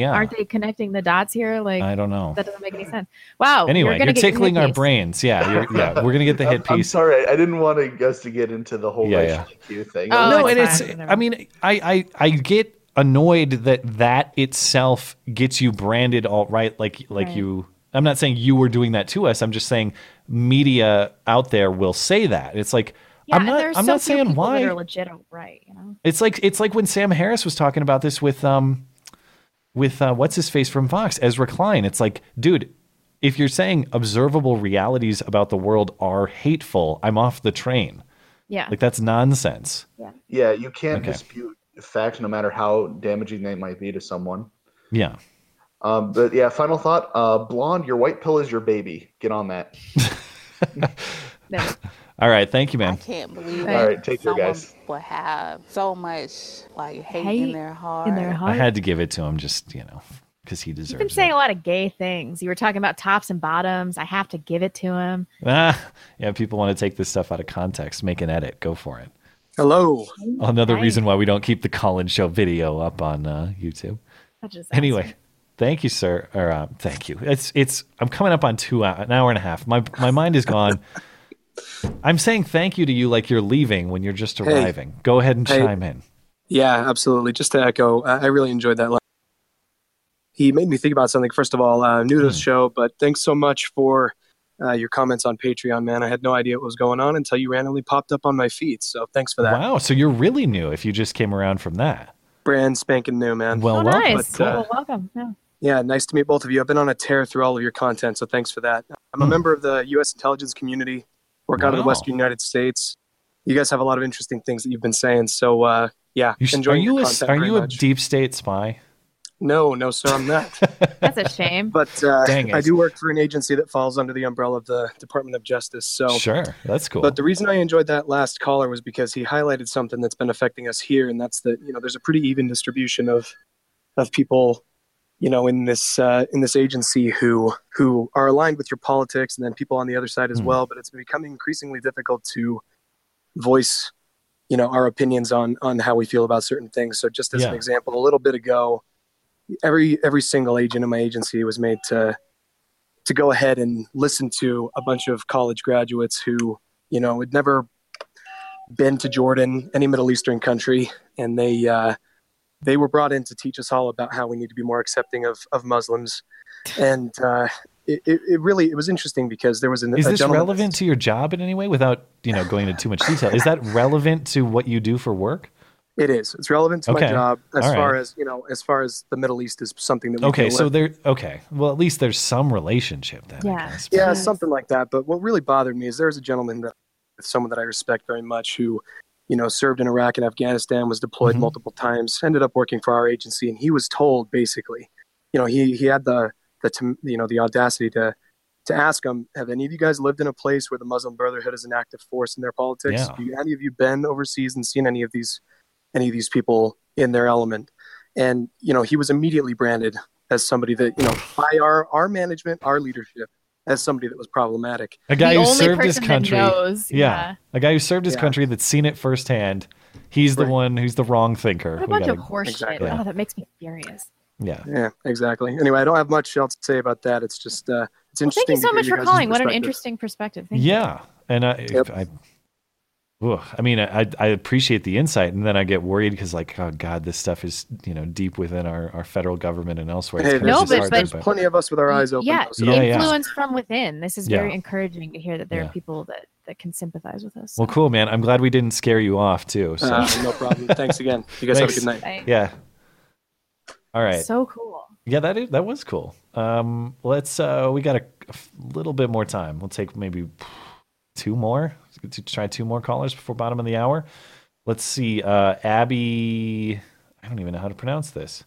aren't they connecting the dots here? Like, I don't know. That doesn't make any sense. Wow. Anyway, you're tickling our brains. Yeah. We're going to get the hit piece. I'm sorry. I didn't want us to get into the whole racial IQ thing. Oh, no, and I get annoyed that itself gets you branded alt-right. I'm not saying you were doing that to us. I'm just saying media out there will say that. It's like, yeah, I'm not saying why. That are legit right, It's like when Sam Harris was talking about this with what's his face from Vox, Ezra Klein. It's like, dude, if you're saying observable realities about the world are hateful, I'm off the train. Yeah, like that's nonsense. Yeah, you can't dispute fact, no matter how damaging they might be to someone. Yeah. Final thought. Blonde, your white pill is your baby. Get on that. No. All right. Thank you, man. I can't believe it. All right. Take care, guys. Will have so much like hate in their heart. I had to give it to him just, you know, because he deserves it. You've been saying a lot of gay things. You were talking about tops and bottoms. I have to give it to him. Yeah. People want to take this stuff out of context. Make an edit. Go for it. Hello. Another reason why we don't keep the Colin Show video up on YouTube. Anyway. Awesome. Thank you, sir. Or thank you. It's. I'm coming up on an hour and a half. My mind is gone. I'm saying thank you to you like you're leaving when you're just arriving. Go ahead and chime in. Yeah, absolutely. Just to echo, I really enjoyed that. He made me think about something. First of all, I'm new to the show, but thanks so much for your comments on Patreon, man. I had no idea what was going on until you randomly popped up on my feed. So thanks for that. Wow. So you're really new if you just came around from that. Brand spanking new, man. Well, welcome. Nice. But, cool. Welcome. Yeah. Yeah, nice to meet both of you. I've been on a tear through all of your content, so thanks for that. I'm a member of the U.S. intelligence community, work out of the Western United States. You guys have a lot of interesting things that you've been saying, so yeah, enjoying your content. Are you a deep state spy? No, sir, I'm not. That's a shame. But I do work for an agency that falls under the umbrella of the Department of Justice. So sure, that's cool. But the reason I enjoyed that last caller was because he highlighted something that's been affecting us here, and that's that, you know, there's a pretty even distribution of people, you know, in this agency who are aligned with your politics, and then people on the other side as well. But it's becoming increasingly difficult to voice, you know, our opinions on how we feel about certain things. So just as an example, a little bit ago, every single agent in my agency was made to go ahead and listen to a bunch of college graduates who, you know, had never been to Jordan, any Middle Eastern country, and they were brought in to teach us all about how we need to be more accepting of Muslims. And it was interesting because there was a gentleman. Is this relevant to your job in any way without, you know, going into too much detail? Is that relevant to what you do for work? It is. It's relevant to my job as far as the Middle East is something that we well, at least there's some relationship then. Yeah. I guess, yeah, something like that. But what really bothered me is there was a gentleman, someone that I respect very much, who, you know, served in Iraq and Afghanistan, was deployed multiple times, ended up working for our agency. And he was told, basically, you know, he had the audacity to ask him, have any of you guys lived in a place where the Muslim Brotherhood is an active force in their politics? Yeah. Have any of you been overseas and seen any of these people in their element? And, you know, he was immediately branded as somebody that, you know, by our management, our leadership, as somebody that was problematic. A guy who served his country. A guy who served his country that's seen it firsthand. He's the one who's the wrong thinker. What a bunch of horseshit. Exactly. Yeah. Oh, that makes me furious. Yeah, exactly. Anyway, I don't have much else to say about that. It's just, it's interesting. Thank you so much for calling. What an interesting perspective. Thank you. And I appreciate the insight, and then I get worried because, like, oh God, this stuff is, you know, deep within our federal government and elsewhere. Hey, there's plenty of us with our eyes open. Yeah, influence from within. This is very encouraging to hear that there are people that can sympathize with us. Well, cool, man. I'm glad we didn't scare you off too. So. No problem. Thanks again. You guys have a good night. Thanks. Yeah. All right. So cool. Yeah, that was cool. Let's. We got a little bit more time. We'll take maybe two more. To try two more callers before bottom of the hour. Let's see. Abby, I don't even know how to pronounce this,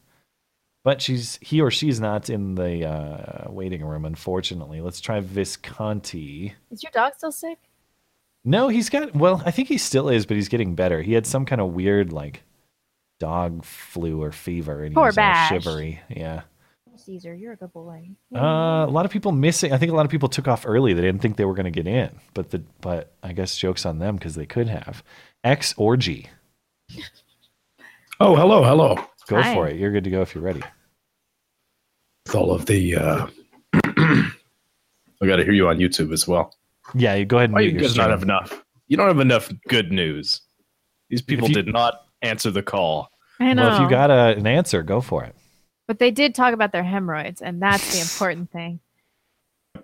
but he or she's not in the waiting room, unfortunately. Let's try Visconti. Is your dog still sick? No, I think he still is, but he's getting better. He had some kind of weird like dog flu or fever, and he was all shivery. Yeah. Caesar, you're a good boy. Yeah. A lot of people missing. I think a lot of people took off early. They didn't think they were going to get in, but I guess joke's on them because they could have. X Orgy. Oh, hello. Go for it. You're good to go if you're ready. With all of the, I got to hear you on YouTube as well. Yeah, you go ahead. Why you guys not have enough? You don't have enough good news. These people did not answer the call. I know. Well, if you got an answer, go for it. But they did talk about their hemorrhoids, and that's the important thing.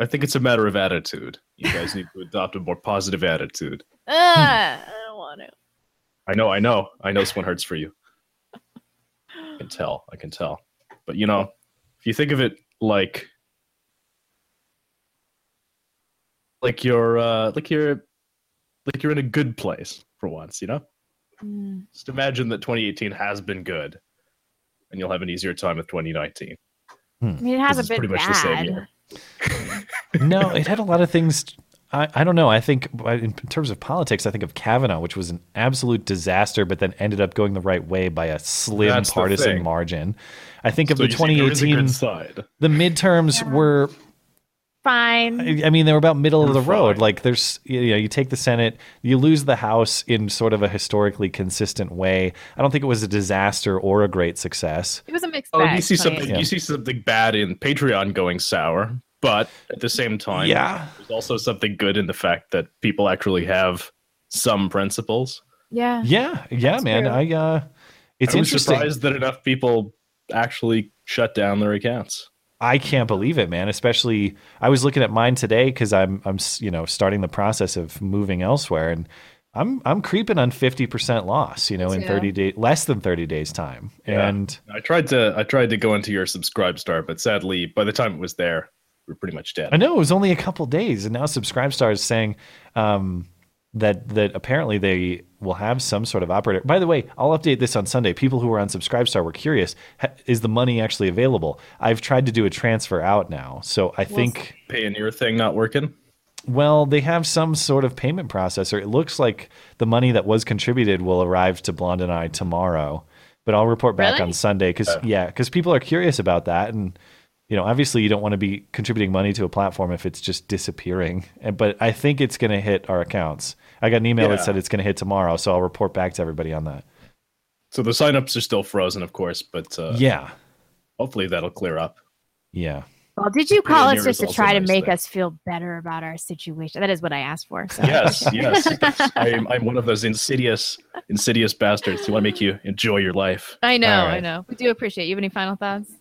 I think it's a matter of attitude. You guys need to adopt a more positive attitude. I don't want to. I know. I know this one hurts for you. I can tell. But, you know, if you think of it like you're in a good place for once, you know? Just imagine that 2018 has been good. And you'll have an easier time with 2019. I mean, it has a bit bad. The same year. No, it had a lot of things. I don't know. I think in terms of politics, I think of Kavanaugh, which was an absolute disaster, but then ended up going the right way by a slim partisan margin. I think of the 2018 side. The midterms were fine. I mean, they were about middle of the road. Like there's, you know, you take the Senate, you lose the House in sort of a historically consistent way. I don't think it was a disaster or a great success. It was a mixed bag. Oh, you see something bad in Patreon going sour. But at the same time, there's also something good in the fact that people actually have some principles. That's man. True. It's interesting. I was surprised that enough people actually shut down their accounts. I can't believe it, man. Especially, I was looking at mine today because I'm starting the process of moving elsewhere, and I'm creeping on 50% loss, in 30 days, less than 30 days time. Yeah. And I tried to go into your Subscribestar, but sadly, by the time it was there, we're pretty much dead. I know, it was only a couple days, and now Subscribestar is saying that apparently they will have some sort of operator. By the way, I'll update this on Sunday. People who were on Subscribestar were curious: is the money actually available? I've tried to do a transfer out now, so I think Payoneer thing not working. Well, they have some sort of payment processor. It looks like the money that was contributed will arrive to Blonde and I tomorrow, but I'll report back on Sunday because people are curious about that and. Obviously you don't want to be contributing money to a platform if it's just disappearing, but I think it's going to hit our accounts. I got an email that said it's going to hit tomorrow, so I'll report back to everybody on that. So the signups are still frozen, of course, but hopefully that'll clear up. Yeah. Well, did you call us just to try to make us feel better about our situation? That is what I asked for. So. Yes. I'm one of those insidious bastards who want to make you enjoy your life. I know. We do appreciate you. Have any final thoughts?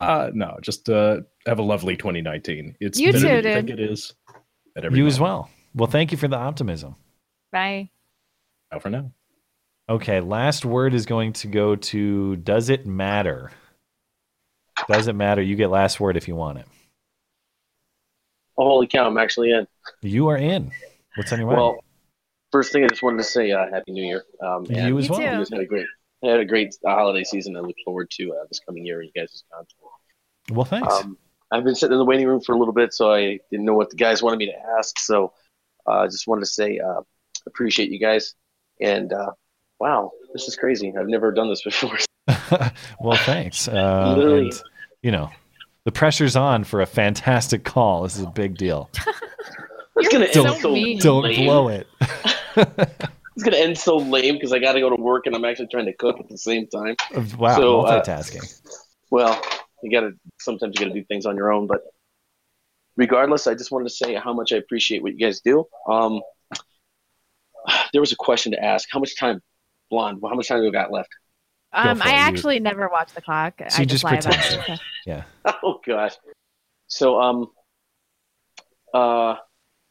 No, just have a lovely 2019. It's you too, dude. I think it is. You as well. Well, thank you for the optimism. Bye. Now for now. Okay, last word is going to go to Does It Matter? Does It Matter? You get last word if you want it. Oh, holy cow, I'm actually in. You are in. What's on your mind? Well, first thing I just wanted to say Happy New Year. You as well. You guys had a great holiday season. I look forward to this coming year and you guys' content. Well, thanks. I've been sitting in the waiting room for a little bit, so I didn't know what the guys wanted me to ask. So I just wanted to say appreciate you guys. And wow, this is crazy. I've never done this before. Well, thanks. Literally. And, the pressure's on for a fantastic call. This is a big deal. It's gonna don't blow it. It's going to end so lame because I got to go to work and I'm actually trying to cook at the same time. Wow, so, multitasking. Well, sometimes you got to do things on your own. But regardless, I just wanted to say how much I appreciate what you guys do. There was a question to ask. How much time do we got left? I actually never watch the clock. So I just lie about it. Yeah. Oh, gosh. So,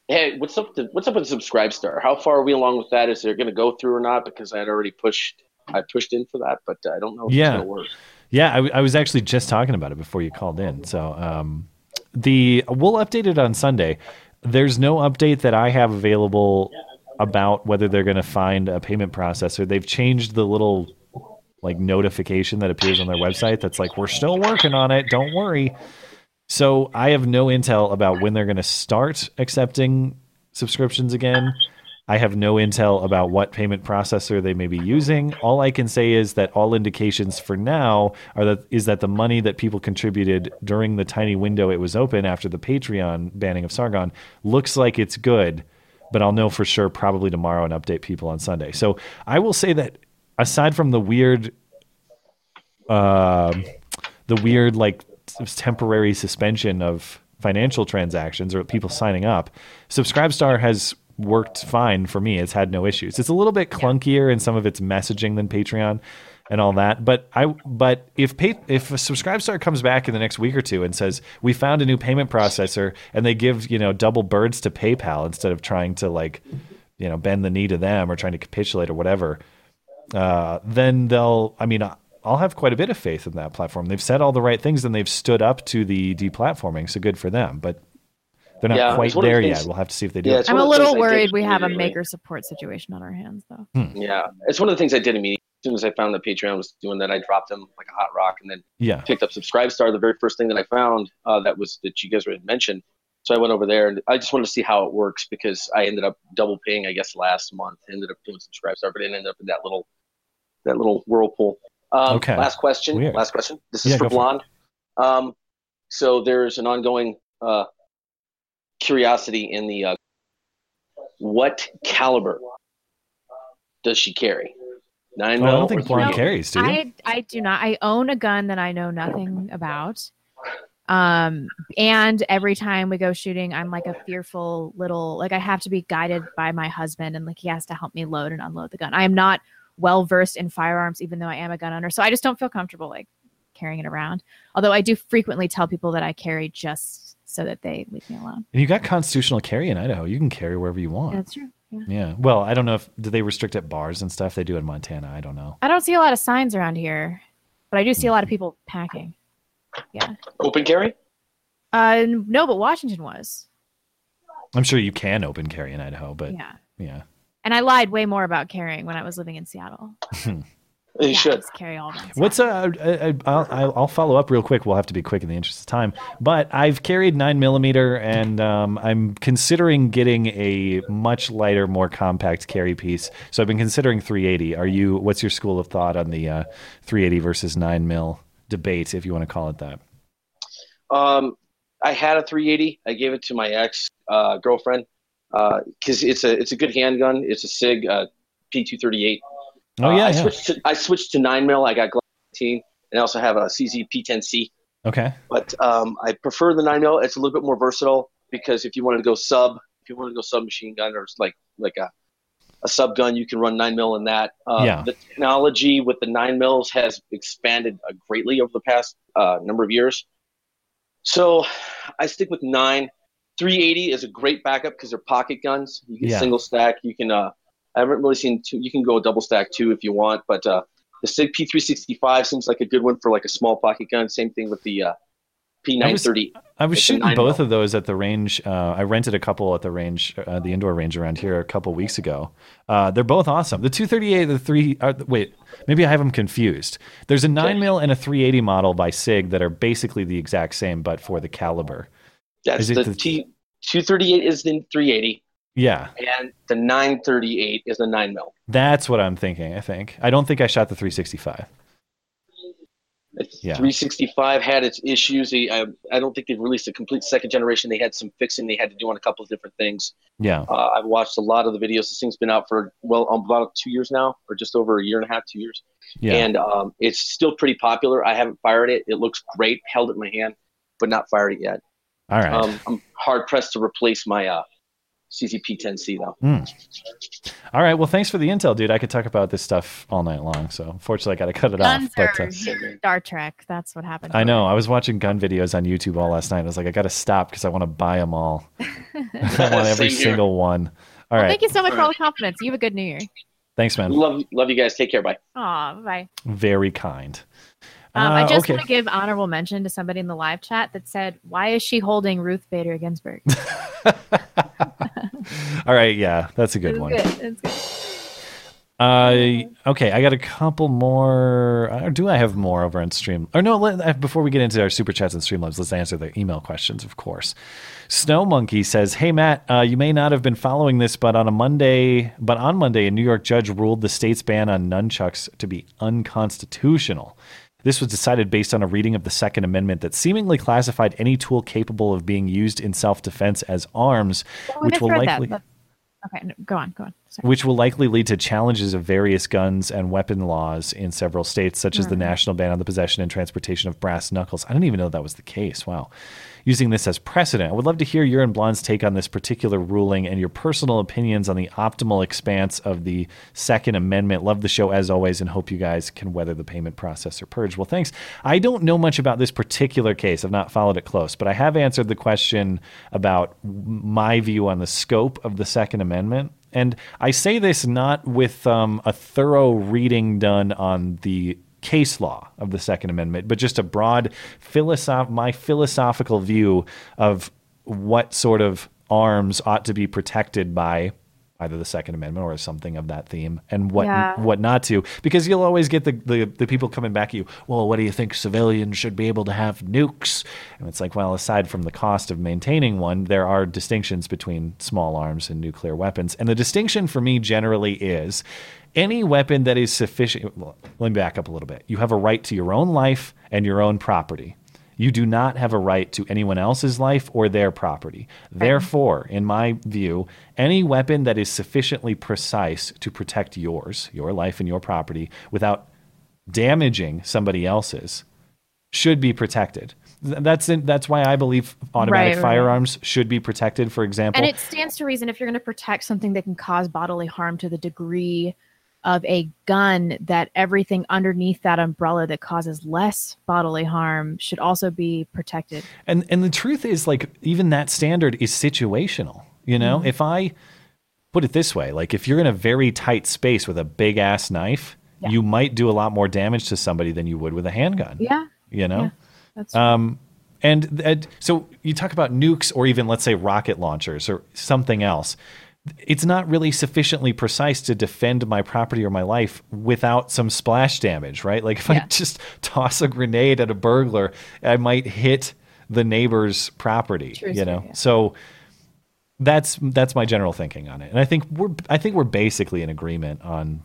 hey, what's up with Subscribestar? How far are we along with that? Is it going to go through or not? Because I had already pushed in for that, but I don't know if it's going to work. Yeah, I was actually just talking about it before you called in. So we'll update it on Sunday. There's no update that I have available about whether they're going to find a payment processor. They've changed the little notification that appears on their website that's like, we're still working on it, don't worry. So I have no intel about when they're going to start accepting subscriptions again. I have no intel about what payment processor they may be using. All I can say is that all indications for now is that the money that people contributed during the tiny window it was open after the Patreon banning of Sargon looks like it's good, but I'll know for sure probably tomorrow and update people on Sunday. So I will say that aside from the weird, temporary suspension of financial transactions or people signing up, Subscribestar has worked fine for me. It's had no issues. It's a little bit clunkier in some of its messaging than Patreon and all that. But if Subscribestar comes back in the next week or two and says, we found a new payment processor, and they give, double birds to PayPal instead of trying to bend the knee to them or trying to capitulate or whatever, then I'll have quite a bit of faith in that platform. They've said all the right things and they've stood up to the deplatforming, so good for them. But they're not quite there yet. We'll have to see if they do. I'm a little worried we have a maker support situation on our hands, though. Yeah, it's one of the things I did immediately. As soon as I found that Patreon was doing that, I dropped them like a hot rock and then picked up Subscribestar. The very first thing that I found that you guys already mentioned. So I went over there and I just wanted to see how it works, because I ended up double paying, I guess, last month. I ended up doing Subscribestar, but it ended up in that little whirlpool. Okay. Last question. Weird. Last question. This is for Blonde. So there's an ongoing curiosity in the what caliber does she carry? 9mm. Well, I don't think Blonde carries, do you? I do not. I own a gun that I know nothing about. And every time we go shooting, I'm like a fearful little, like I have to be guided by my husband, and like he has to help me load and unload the gun. I am not well versed in firearms, even though I am a gun owner. So I just don't feel comfortable like carrying it around. Although I do frequently tell people that I carry just so that they leave me alone. And you got constitutional carry in Idaho. You can carry wherever you want. That's true. Yeah. Well, I don't know if do they restrict at bars and stuff. They do in Montana. I don't know. I don't see a lot of signs around here, but I do see a lot of people packing. Yeah. Open carry? No, but Washington was. I'm sure you can open carry in Idaho, but yeah. And I lied way more about carrying when I was living in Seattle. You should carry all that. What's I'll follow up real quick. We'll have to be quick in the interest of time. But I've carried 9mm, and I'm considering getting a much lighter, more compact carry piece. So I've been considering 380. Are you? What's your school of thought on the 380 versus 9mm? Debate, if you want to call it that. I had a 380. I gave it to my ex girlfriend because it's a good handgun. It's a Sig P238. Oh yeah. I switched to 9mm. I got Glock 19, and I also have a CZ P10C. Okay. But I prefer the 9mm. It's a little bit more versatile because if you wanted to go submachine gun or like a sub gun, you can run 9mm in that. The technology with the 9mm has expanded greatly over the past number of years. So I stick with 9. 380 is a great backup because they're pocket guns. You can single stack. You can. I haven't really seen two. You can go double stack too if you want. But the Sig P365 seems like a good one for like a small pocket gun. Same thing with the P930. I was shooting both of those at the range. I rented a couple at the range, the indoor range around here a couple weeks ago. They're both awesome. The 238, the three. Wait, maybe I have them confused. There's a 9mm and a 380 model by Sig that are basically the exact same, but for the caliber. That's the T238 is the 380. Yeah. And the 938 is the 9mm. That's what I'm thinking. I don't think I shot the 365. 365 had its issues. I don't think they've released a complete second generation. They had some fixing they had to do on a couple of different things. Yeah. I've watched a lot of the videos. This thing's been out for, about 2 years now, or just over a year and a half, 2 years. Yeah. And it's still pretty popular. I haven't fired it. It looks great. Held it in my hand, but not fired it yet. All right. I'm hard-pressed to replace my CCP-10C, though. All right. Well, thanks for the intel, dude. I could talk about this stuff all night long. So, unfortunately, I got to cut it off. But, Star Trek. That's what happened. I know. I was watching gun videos on YouTube all last night. I was like, I got to stop because I want to buy them all. I want every single one. All right. Thank you so much for all the compliments. You have a good New Year. Thanks, man. Love you guys. Take care. Bye. Aw, bye. Very kind. I just want to give honorable mention to somebody in the live chat that said, why is she holding Ruth Bader Ginsburg? All right. Yeah, that's a good one. Good. Okay. I got a couple more. Or do I have more over on stream? Or no, before we get into our super chats and Streamlabs, let's answer the email questions, of course. Snow Monkey says, hey, Matt, you may not have been following this, but on Monday, a New York judge ruled the state's ban on nunchucks to be unconstitutional. This was decided based on a reading of the Second Amendment that seemingly classified any tool capable of being used in self-defense as arms, which will likely lead to challenges of various guns and weapon laws in several states, such as the national ban on the possession and transportation of brass knuckles. I didn't even know that was the case. Wow. Using this as precedent, I would love to hear your and Blonde's take on this particular ruling and your personal opinions on the optimal expanse of the Second Amendment. Love the show as always and hope you guys can weather the payment processor purge. Well, thanks. I don't know much about this particular case. I've not followed it close, but I have answered the question about my view on the scope of the Second Amendment. And I say this not with a thorough reading done on the case law of the Second Amendment, but just a broad my philosophical view of what sort of arms ought to be protected by either the Second Amendment or something of that theme, and what not to, because you'll always get the people coming back at you. Well, what do you think, civilians should be able to have nukes? And it's like, well, aside from the cost of maintaining one, there are distinctions between small arms and nuclear weapons. And the distinction for me generally is any weapon that is sufficient. Well, let me back up a little bit. You have a right to your own life and your own property. You do not have a right to anyone else's life or their property. Therefore, in my view, any weapon that is sufficiently precise to protect yours, your life and your property, without damaging somebody else's, should be protected. That's why I believe automatic firearms should be protected, for example. And it stands to reason if you're going to protect something that can cause bodily harm to the degree of a gun, that everything underneath that umbrella that causes less bodily harm should also be protected. And the truth is, like, even that standard is situational. You know, if I put it this way, like, if you're in a very tight space with a big ass knife, you might do a lot more damage to somebody than you would with a handgun. Yeah. You know? Yeah, that's true. And so you talk about nukes or even, let's say, rocket launchers or something else. It's not really sufficiently precise to defend my property or my life without some splash damage, right? Like if I just toss a grenade at a burglar, I might hit the neighbor's property, So that's my general thinking on it. And I think we're basically in agreement on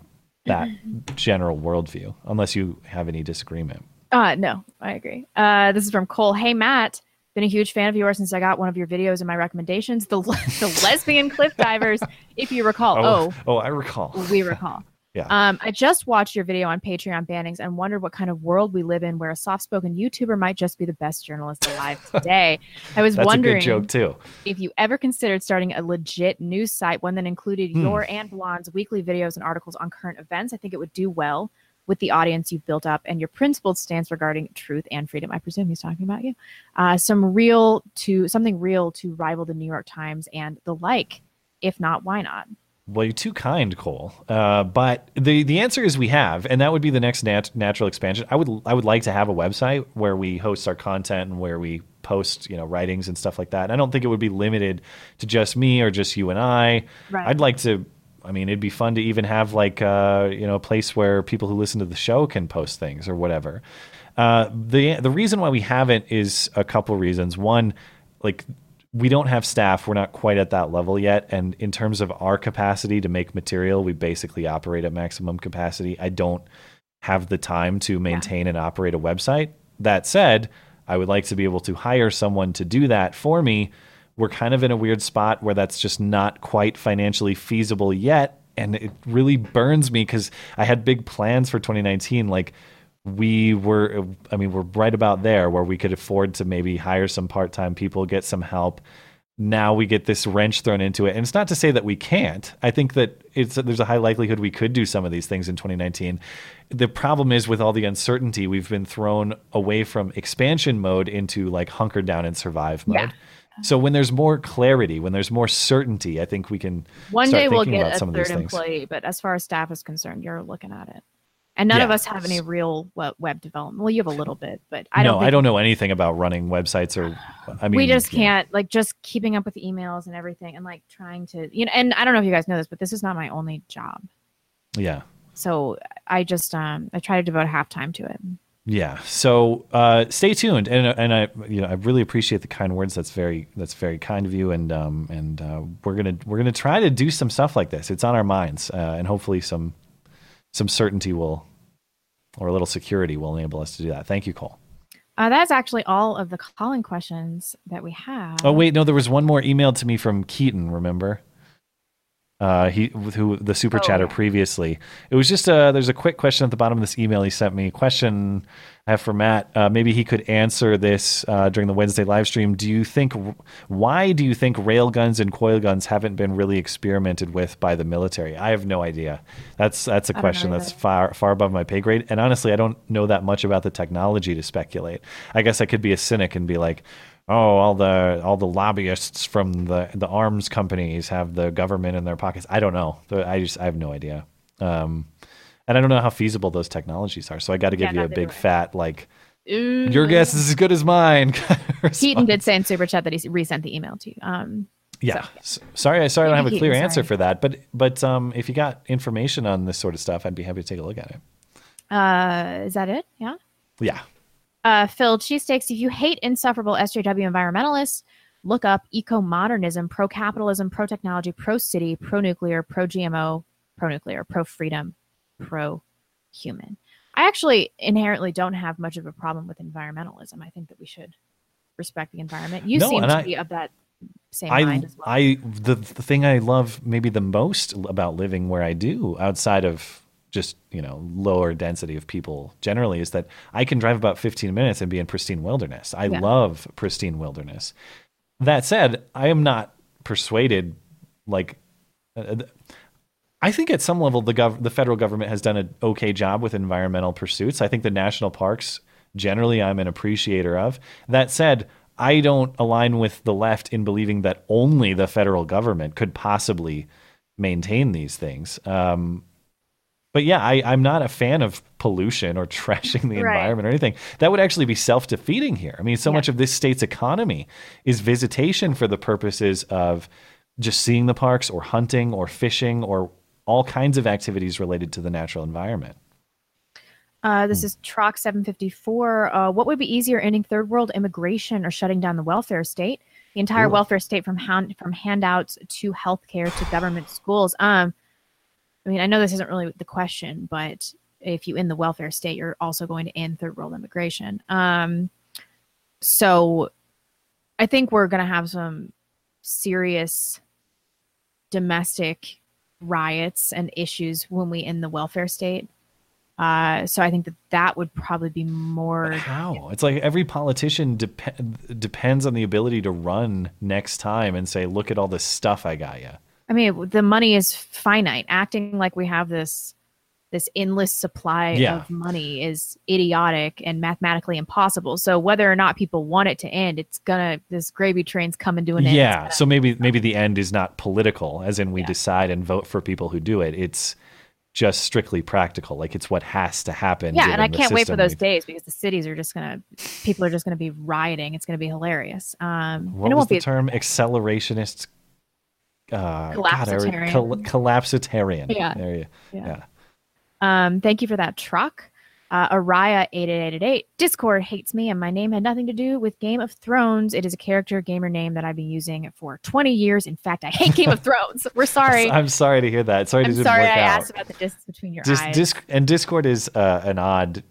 that general worldview, unless you have any disagreement. No, I agree. This is from Cole. Hey, Matt. Been a huge fan of yours since I got one of your videos in my recommendations, the lesbian cliff divers, if you recall. Oh, I recall. We recall. Yeah. I just watched your video on Patreon bannings and wondered what kind of world we live in where a soft-spoken YouTuber might just be the best journalist alive today. I was wondering if you ever considered starting a legit news site, one that included your and Blonde's weekly videos and articles on current events. I think it would do well with the audience you've built up and your principled stance regarding truth and freedom. I presume he's talking about you. Something real to rival the New York Times and the like. If not, why not? Well, you're too kind, Cole. But the answer is we have, and that would be the next natural expansion. I would like to have a website where we host our content and where we post, writings and stuff like that. And I don't think it would be limited to just me or just you and I. Right. I'd like to. I mean, it'd be fun to even have like, a place where people who listen to the show can post things or whatever. The reason why we haven't is a couple reasons. One, like we don't have staff. We're not quite at that level yet. And in terms of our capacity to make material, we basically operate at maximum capacity. I don't have the time to maintain and operate a website. That said, I would like to be able to hire someone to do that for me. We're kind of in a weird spot where that's just not quite financially feasible yet. And it really burns me because I had big plans for 2019. Like we're right about there where we could afford to maybe hire some part-time people, get some help. Now we get this wrench thrown into it. And it's not to say that we can't. I think that there's a high likelihood we could do some of these things in 2019. The problem is with all the uncertainty, we've been thrown away from expansion mode into like hunker down and survive mode. Yeah. So when there's more clarity, when there's more certainty, I think we can one day we'll get a third employee. But as far as staff is concerned, you're looking at it, and none of us have any real web development. Well, you have a little bit, but I don't know anything about running websites or. I mean, we just can't like just keeping up with emails and everything, and like trying to And I don't know if you guys know this, but this is not my only job. Yeah. So I just I try to devote half time to it. Yeah. So stay tuned, and I really appreciate the kind words. That's very kind of you, and we're gonna try to do some stuff like this. It's on our minds, and hopefully some certainty will, or a little security will enable us to do that. Thank you, Cole. That's actually all of the call-in questions that we have. Oh wait, no, there was one more emailed to me from Keaton. Remember? Who the super chatter previously. It was just there's a quick question at the bottom of this email he sent me. Question I have for Matt. Maybe he could answer this during the Wednesday live stream. Why do you think railguns and coil guns haven't been really experimented with by the military? I have no idea. That's a question that's far above my pay grade. And honestly, I don't know that much about the technology to speculate. I guess I could be a cynic and be like, oh, all the lobbyists from the arms companies have the government in their pockets. I don't know. I have no idea. And I don't know how feasible those technologies are. So I got to give you a big fat, like, ooh, your guess is as good as mine. Keaton did say in Super Chat that he resent the email to you. Yeah. So, yeah. Sorry, I don't have a clear answer for that. But if you got information on this sort of stuff, I'd be happy to take a look at it. Is that it? Yeah. Yeah. Phil Cheesesteaks, if you hate insufferable SJW environmentalists, look up eco-modernism, pro-capitalism, pro-technology, pro-city, pro-nuclear, pro-GMO, pro-nuclear, pro-freedom, pro-human. I actually inherently don't have much of a problem with environmentalism. I think that we should respect the environment. You seem to be of that same mind as well. The thing I love maybe the most about living where I do, outside of just, lower density of people generally, is that I can drive about 15 minutes and be in pristine wilderness. I love pristine wilderness. That said, I am not persuaded, I think at some level the federal government has done an okay job with environmental pursuits. I think the national parks generally I'm an appreciator of. That said, I don't align with the left in believing that only the federal government could possibly maintain these things. But yeah, I'm not a fan of pollution or trashing the environment or anything. That would actually be self-defeating here. I mean, so much of this state's economy is visitation for the purposes of just seeing the parks or hunting or fishing or all kinds of activities related to the natural environment. This is Troc 754. What would be easier, ending third world immigration or shutting down the welfare state? The entire welfare state, from handouts to healthcare to government schools. I mean, I know this isn't really the question, but if you end the welfare state, you're also going to end third world immigration. So I think we're going to have some serious domestic riots and issues when we end the welfare state. So I think that would probably be more. But how? It's like every politician depends on the ability to run next time and say, look at all this stuff I got you. I mean, the money is finite. Acting like we have this endless supply of money is idiotic and mathematically impossible. So whether or not people want it to end, this gravy train's coming to an end. Yeah. So maybe the end is not political, as in we decide and vote for people who do it. It's just strictly practical. Like it's what has to happen. Yeah. And I can't wait for those days because the cities are just people are just going to be rioting. It's going to be hilarious. What was the term? Accelerationist. Collapsitarian. Collapsitarian. Yeah. There you, yeah. Thank you for that, Truck. Arya 88888. Discord hates me, and my name had nothing to do with Game of Thrones. It is a character gamer name that I've been using for 20 years. In fact, I hate Game of Thrones. We're sorry. I'm sorry to hear that. Sorry, I asked about the distance between your eyes. Discord is an odd.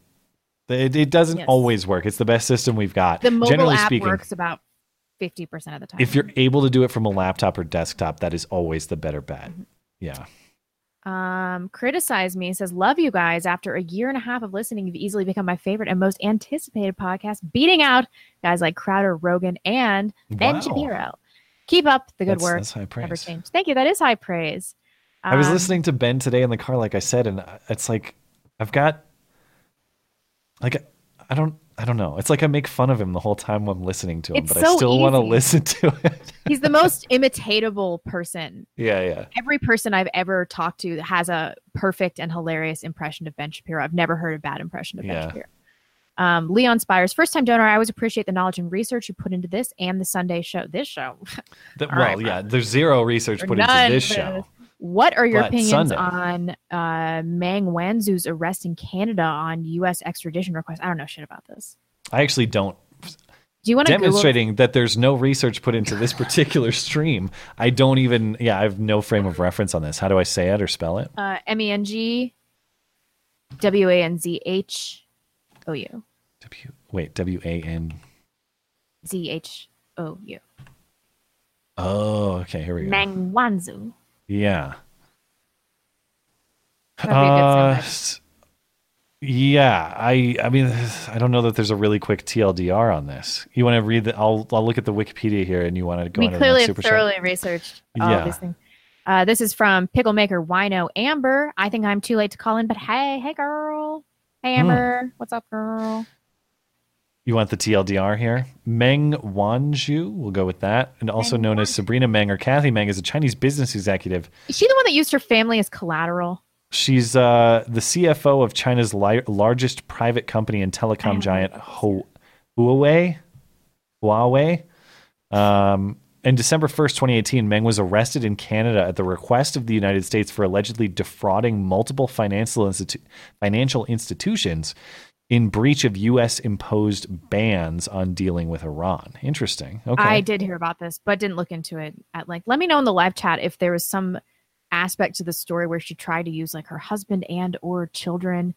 It doesn't always work. It's the best system we've got. The mobile app works about 50% of the time. If you're able to do it from a laptop or desktop, that is always the better bet. Mm-hmm. Yeah. Criticize Me says, love you guys. After a year and a half of listening, you've easily become my favorite and most anticipated podcast, beating out guys like Crowder, Rogan, and Ben Shapiro. Keep up the good work. That's high praise. Never change. Thank you. That is high praise. I was listening to Ben today in the car, like I said, and it's like, I've got, like, I don't know. It's like I make fun of him the whole time I'm listening to him, I still want to listen to it. He's the most imitatable person. Yeah, yeah. Every person I've ever talked to has a perfect and hilarious impression of Ben Shapiro. I've never heard a bad impression of Ben Shapiro. Leon Spires, first time donor. I always appreciate the knowledge and research you put into this and the Sunday show. This show. There's zero research put into this show. What are your opinions on Meng Wanzhou's arrest in Canada on U.S. extradition request? I don't know shit about this. I actually don't. Do you want to demonstrating that there's no research put into this particular stream? I don't even. Yeah, I have no frame of reference on this. How do I say it or spell it? MENGWANZHOU. WANZHOU. Oh, okay. Here we go. Meng Wanzhou. Yeah. Yeah. I mean, I don't know that there's a really quick TLDR on this. You want to read the? I'll look at the Wikipedia here, and you want to go. We clearly have thoroughly researched all these things. This is from Pickle Maker Wino Amber. I think I'm too late to call in, but hey, girl, hey Amber, what's up, girl? You want the TLDR here? Meng Wanzhou, we'll go with that. And also known as Sabrina Meng or Kathy Meng, is a Chinese business executive. Is she the one that used her family as collateral? She's the CFO of China's largest private company and telecom giant Huawei. In December 1st, 2018, Meng was arrested in Canada at the request of the United States for allegedly defrauding multiple financial institutions in breach of U.S.-imposed bans on dealing with Iran. Interesting. Okay. I did hear about this, but didn't look into it at length. Let me know in the live chat if there was some aspect to the story where she tried to use like her husband and or children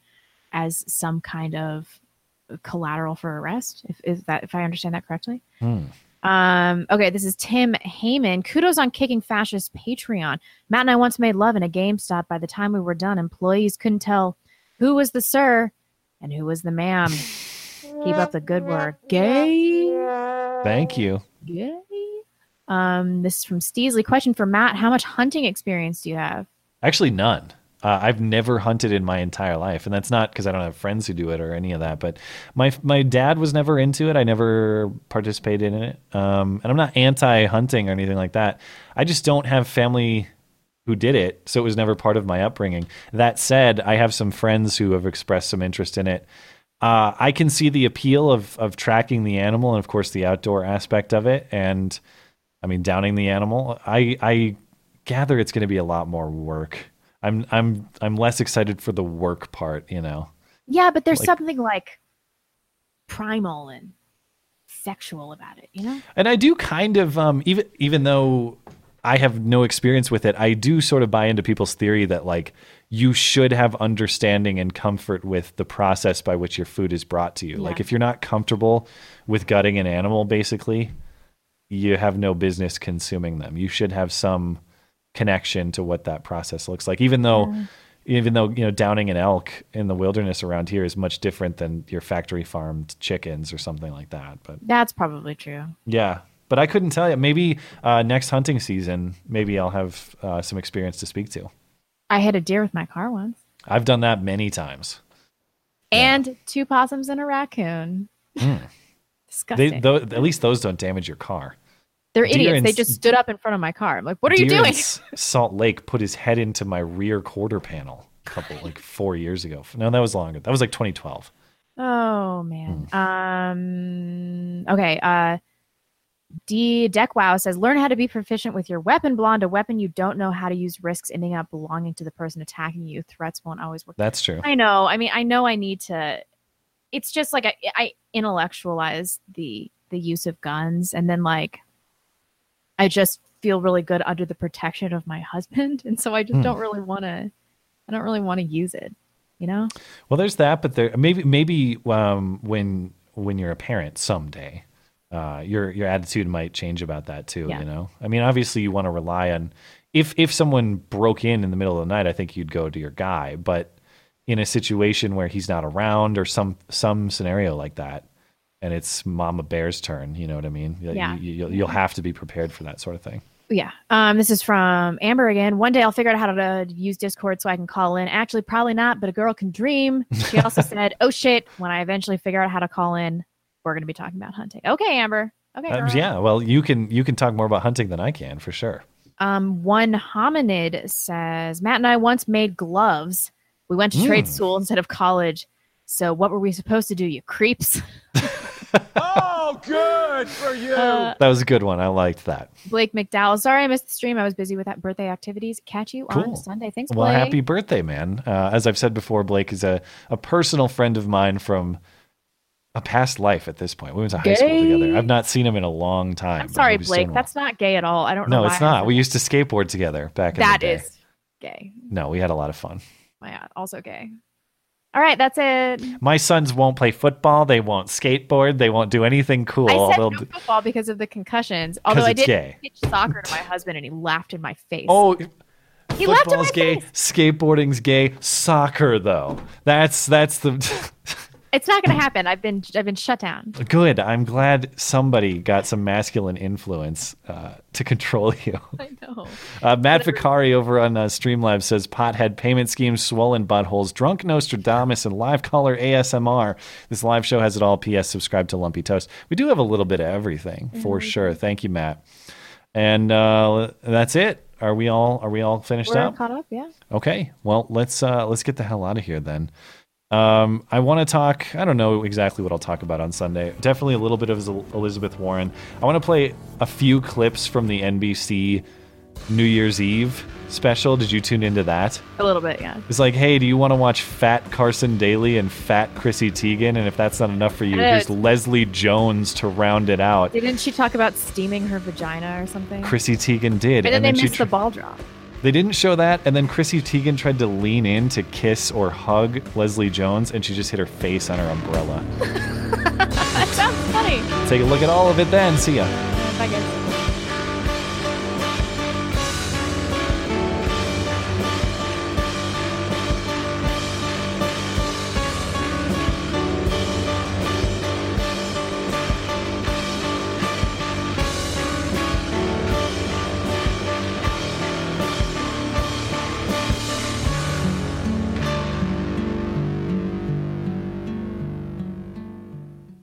as some kind of collateral for arrest, if I understand that correctly. Hmm. Okay, this is Tim Heyman. Kudos on kicking fascist Patreon. Matt and I once made love in a GameStop. By the time we were done, employees couldn't tell who was the sir and who was the ma'am. Keep up the good work. Gay. Thank you. Gay. This is from Steesley. Question for Matt. How much hunting experience do you have? Actually, none. I've never hunted in my entire life, and that's not because I don't have friends who do it or any of that, but my dad was never into it. I never participated in it. And I'm not anti-hunting or anything like that. I just don't have family who did it, so it was never part of my upbringing. That said, I have some friends who have expressed some interest in it. I can see the appeal of tracking the animal and, of course, the outdoor aspect of it, and, I mean, downing the animal. I gather it's going to be a lot more work. I'm less excited for the work part, you know. Yeah, but there's something like primal and sexual about it, you know. And I do kind of even though I have no experience with it, I do sort of buy into people's theory that like you should have understanding and comfort with the process by which your food is brought to you. Yeah. Like if you're not comfortable with gutting an animal, basically, you have no business consuming them. You should have some connection to what that process looks like, even though you know, downing an elk in the wilderness around here is much different than your factory farmed chickens or something like that. But that's probably true. Yeah, but I couldn't tell you. Maybe next hunting season, maybe I'll have some experience to speak to. I hit a deer with my car once. I've done that many times. And yeah. 2 possums and a raccoon. Mm. Disgusting. At least those don't damage your car. They're idiots. They just stood up in front of my car. I'm like, what are you doing? Salt Lake put his head into my rear quarter panel a couple, like 4 years ago. No, that was longer. That was like 2012. Oh, man. Okay. D Deckwow says, learn how to be proficient with your weapon, Blonde. A weapon you don't know how to use risks ending up belonging to the person attacking you. Threats won't always work. That's true. I know. I mean, I know I need to. It's just like I intellectualize the use of guns, and then like, I just feel really good under the protection of my husband. And so I just don't really want to use it, you know? Well, there's that, but there maybe when you're a parent someday, your attitude might change about that too, yeah. You know? I mean, obviously you want to rely on, if someone broke in the middle of the night, I think you'd go to your guy, but in a situation where he's not around or some scenario like that, and it's Mama Bear's turn, you know what I mean? Yeah. You'll have to be prepared for that sort of thing. Yeah. This is from Amber again. One day I'll figure out how to use Discord so I can call in. Actually, probably not, but a girl can dream. She also said, oh, shit, when I eventually figure out how to call in, we're going to be talking about hunting. Okay, Amber. Okay, girl. Yeah, well, you can talk more about hunting than I can, for sure. One hominid says, Matt and I once made gloves. We went to trade school instead of college. So what were we supposed to do, you creeps? Oh, good for you. That was a good one. I liked that. Blake McDowell. Sorry, I missed the stream. I was busy with birthday activities. Catch you on Sunday. Thanks, Blake. Well, happy birthday, man. As I've said before, Blake is a personal friend of mine from a past life at this point. We went to high school together. I've not seen him in a long time. I'm sorry, Blake. That's not gay at all. I don't know. No, it's not. We used to skateboard together back in the day. That is gay. No, we had a lot of fun. My God. Also gay. All right, that's it. My sons won't play football. They won't skateboard. They won't do anything cool. I said no football because of the concussions. Although I did pitch soccer to my husband, and he laughed in my face. Oh, he laughed in my gay. Face. Skateboarding's gay. Soccer, though, that's the. It's not going to happen. I've been shut down. Good. I'm glad somebody got some masculine influence to control you. I know. Matt Vicari over on Streamlabs says, pothead payment schemes, swollen buttholes, drunk Nostradamus, and live caller ASMR. This live show has it all. P.S. Subscribe to Lumpy Toast. We do have a little bit of everything, for sure. Thank you, Matt. And that's it. Are we all finished up? We're caught up, yeah. Okay. Well, let's get the hell out of here then. I want to talk, I don't know exactly what I'll talk about on Sunday. Definitely a little bit of Elizabeth Warren. I want to play a few clips from the NBC New Year's Eve special. Did you tune into that? A little bit, yeah. It's like, hey, do you want to watch fat Carson Daly and fat Chrissy Teigen? And if that's not enough for you, here's Leslie Jones to round it out. Didn't she talk about steaming her vagina or something? Chrissy Teigen did. But then they missed the ball drop. They didn't show that, and then Chrissy Teigen tried to lean in to kiss or hug Leslie Jones, and she just hit her face on her umbrella. That sounds funny. Take a look at all of it then. See ya. Bye, guys.